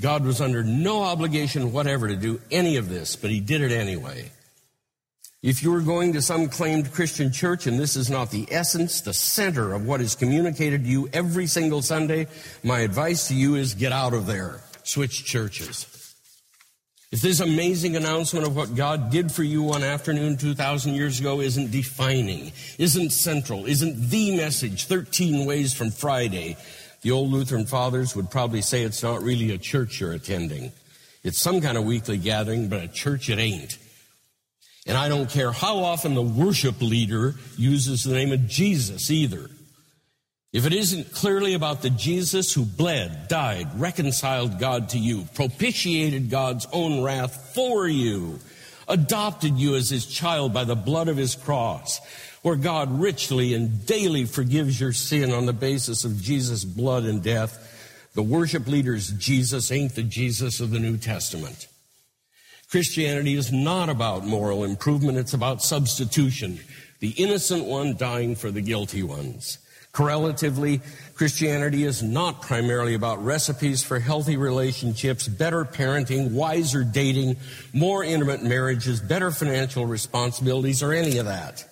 God was under no obligation whatever to do any of this, but he did it anyway. If you were going to some claimed Christian church, and this is not the essence, the center of what is communicated to you every single Sunday, my advice to you is get out of there. Switch churches. If this amazing announcement of what God did for you one afternoon 2,000 years ago isn't defining, isn't central, isn't the message, 13 ways from Friday, the old Lutheran fathers would probably say it's not really a church you're attending. It's some kind of weekly gathering, but a church it ain't. And I don't care how often the worship leader uses the name of Jesus either. If it isn't clearly about the Jesus who bled, died, reconciled God to you, propitiated God's own wrath for you, adopted you as his child by the blood of his cross, where God richly and daily forgives your sin on the basis of Jesus' blood and death, the worship leader's Jesus ain't the Jesus of the New Testament. Christianity is not about moral improvement, it's about substitution, the innocent one dying for the guilty ones. Correlatively, Christianity is not primarily about recipes for healthy relationships, better parenting, wiser dating, more intimate marriages, better financial responsibilities, or any of that.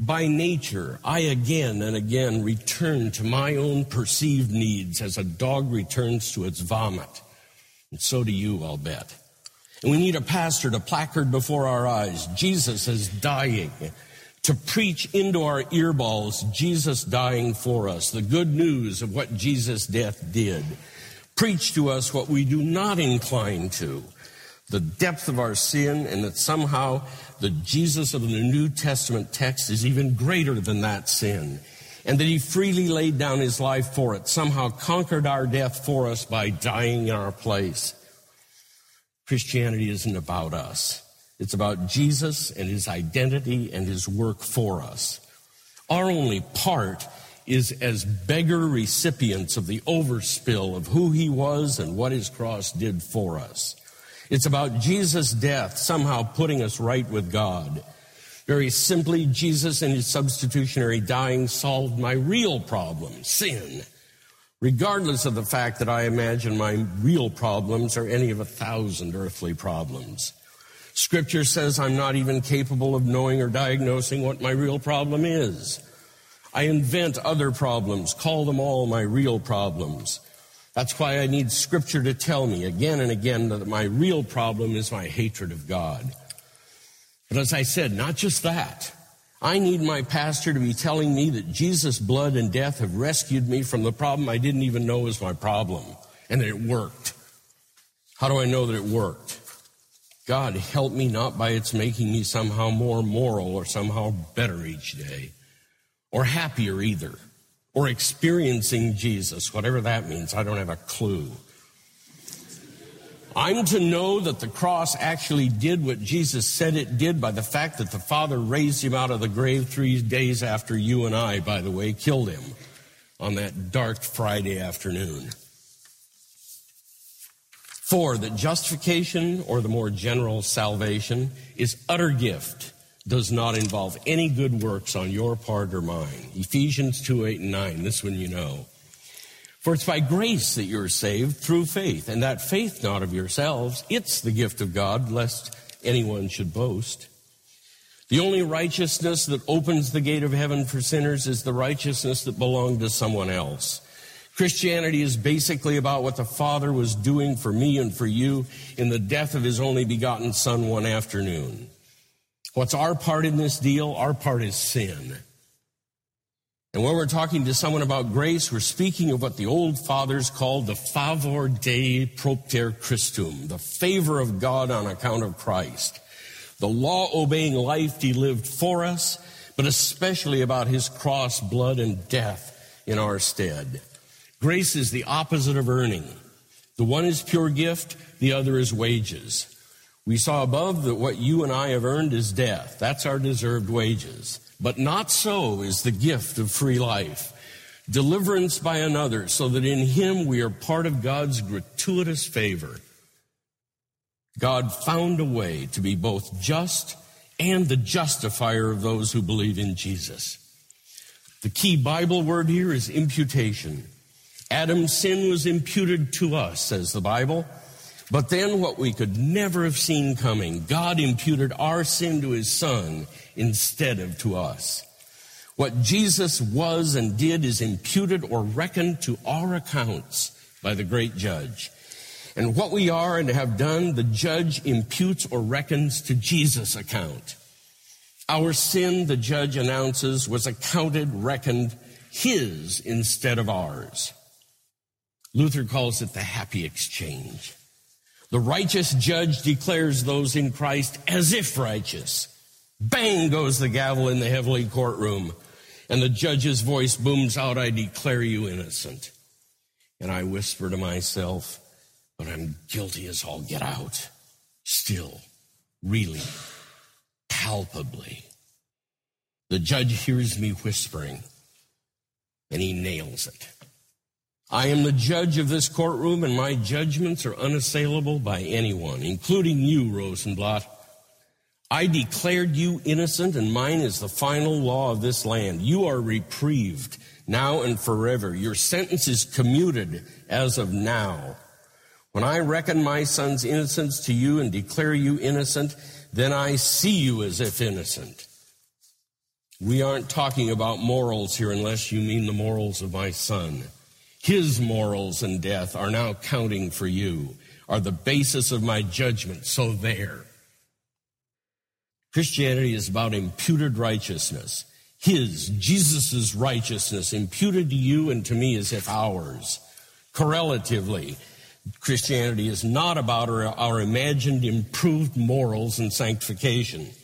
By nature, I again and again return to my own perceived needs as a dog returns to its vomit. And so do you, I'll bet. And we need a pastor to placard before our eyes, Jesus is dying. To preach into our earballs, Jesus dying for us, the good news of what Jesus' death did. Preach to us what we do not incline to, the depth of our sin, and that somehow the Jesus of the New Testament text is even greater than that sin, and that he freely laid down his life for it, somehow conquered our death for us by dying in our place. Christianity isn't about us. It's about Jesus and his identity and his work for us. Our only part is as beggar recipients of the overspill of who he was and what his cross did for us. It's about Jesus' death somehow putting us right with God. Very simply, Jesus and his substitutionary dying solved my real problem, sin, regardless of the fact that I imagine my real problems are any of 1,000 earthly problems. Scripture says I'm not even capable of knowing or diagnosing what my real problem is. I invent other problems, call them all my real problems. That's why I need Scripture to tell me again and again that my real problem is my hatred of God. But as I said, not just that. I need my pastor to be telling me that Jesus' blood and death have rescued me from the problem I didn't even know was my problem, and that it worked. How do I know that it worked? God, help me not by its making me somehow more moral or somehow better each day, or happier either, or experiencing Jesus, whatever that means. I don't have a clue. I'm to know that the cross actually did what Jesus said it did by the fact that the Father raised him out of the grave 3 days after you and I, by the way, killed him on that dark Friday afternoon. 4, that justification, or the more general salvation, is utter gift, does not involve any good works on your part or mine. Ephesians 2:8-9, this one you know. For it's by grace that you're saved through faith, and that faith not of yourselves, it's the gift of God, lest anyone should boast. The only righteousness that opens the gate of heaven for sinners is the righteousness that belonged to someone else. Christianity is basically about what the Father was doing for me and for you in the death of his only begotten Son one afternoon. What's our part in this deal? Our part is sin. And when we're talking to someone about grace, we're speaking of what the old fathers called the favor Dei propter Christum, the favor of God on account of Christ, the law-obeying life he lived for us, but especially about his cross, blood, and death in our stead. Grace is the opposite of earning. The one is pure gift, the other is wages. We saw above that what you and I have earned is death. That's our deserved wages. But not so is the gift of free life. Deliverance by another, so that in him we are part of God's gratuitous favor. God found a way to be both just and the justifier of those who believe in Jesus. The key Bible word here is imputation. Adam's sin was imputed to us, says the Bible. But then what we could never have seen coming, God imputed our sin to his Son instead of to us. What Jesus was and did is imputed or reckoned to our accounts by the great judge. And what we are and have done, the judge imputes or reckons to Jesus' account. Our sin, the judge announces, was accounted, reckoned, his instead of ours. Luther calls it the happy exchange. The righteous judge declares those in Christ as if righteous. Bang goes the gavel in the heavenly courtroom, and the judge's voice booms out, "I declare you innocent." And I whisper to myself, "But I'm guilty as all get out." Still, really, palpably. The judge hears me whispering, and he nails it. I am the judge of this courtroom, and my judgments are unassailable by anyone, including you, Rosenblatt. I declared you innocent, and mine is the final law of this land. You are reprieved now and forever. Your sentence is commuted as of now. When I reckon my son's innocence to you and declare you innocent, then I see you as if innocent. We aren't talking about morals here unless you mean the morals of my son. His morals and death are now counting for you, are the basis of my judgment, so there. Christianity is about imputed righteousness. His, Jesus' righteousness, imputed to you and to me as if ours. Correlatively, Christianity is not about our imagined improved morals and sanctification.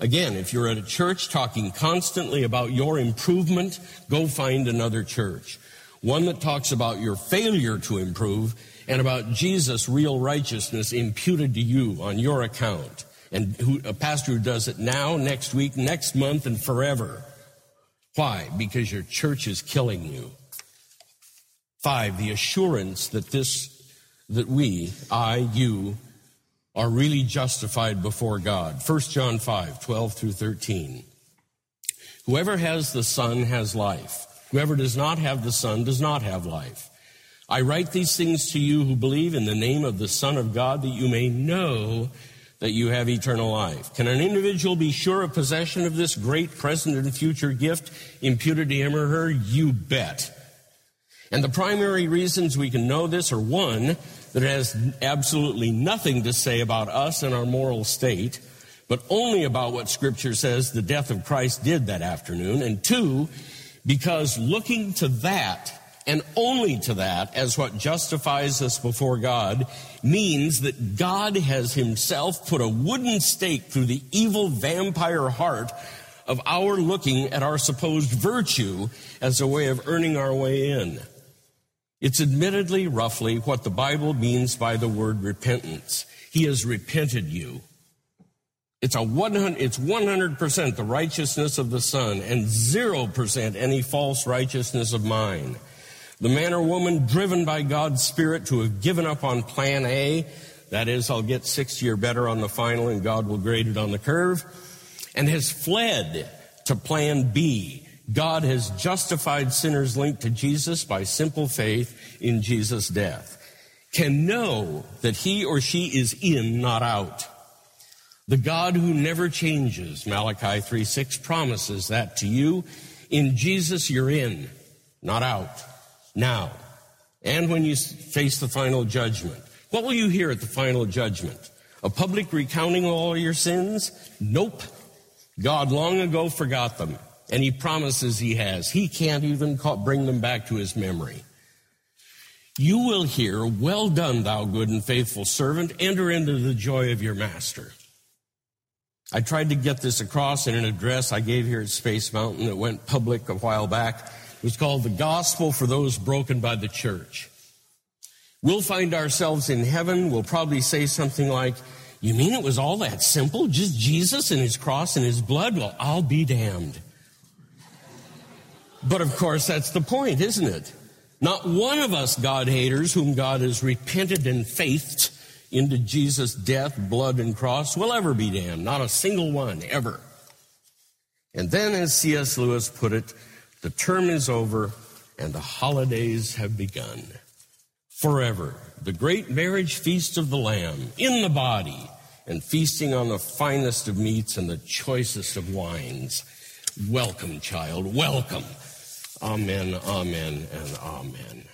Again, if you're at a church talking constantly about your improvement, go find another church. One that talks about your failure to improve and about Jesus' real righteousness imputed to you on your account. And a pastor who does it now, next week, next month, and forever. Why? Because your church is killing you. 5, the assurance that we, I, you, are really justified before God. 1 John 5:12-13. Whoever has the Son has life. Whoever does not have the Son does not have life. I write these things to you who believe in the name of the Son of God, that you may know that you have eternal life. Can an individual be sure of possession of this great present and future gift imputed to him or her? You bet. And the primary reasons we can know this are, one, that it has absolutely nothing to say about us and our moral state, but only about what Scripture says the death of Christ did that afternoon, and 2, because looking to that and only to that as what justifies us before God means that God has himself put a wooden stake through the evil vampire heart of our looking at our supposed virtue as a way of earning our way in. It's admittedly roughly what the Bible means by the word repentance. He has repented you. It's 100% the righteousness of the Son and 0% any false righteousness of mine. The man or woman driven by God's Spirit to have given up on plan A, that is, I'll get 60 or better on the final and God will grade it on the curve, and has fled to plan B. God has justified sinners linked to Jesus by simple faith in Jesus' death, can know that he or she is in, not out. The God who never changes, Malachi 3:6, promises that to you. In Jesus, you're in, not out. Now, and when you face the final judgment, what will you hear at the final judgment? A public recounting of all your sins? Nope. God long ago forgot them, and he promises he has. He can't even bring them back to his memory. You will hear, "Well done, thou good and faithful servant, enter into the joy of your master." I tried to get this across in an address I gave here at Space Mountain that went public a while back. It was called The Gospel for Those Broken by the Church. We'll find ourselves in heaven. We'll probably say something like, "You mean it was all that simple? Just Jesus and his cross and his blood? Well, I'll be damned." But of course, that's the point, isn't it? Not one of us God-haters whom God has repented and faithed into Jesus' death, blood, and cross will ever be damned. Not a single one, ever. And then, as C.S. Lewis put it, the term is over and the holidays have begun. Forever, the great marriage feast of the Lamb, in the body, and feasting on the finest of meats and the choicest of wines. Welcome, child, welcome. Amen, amen, and amen.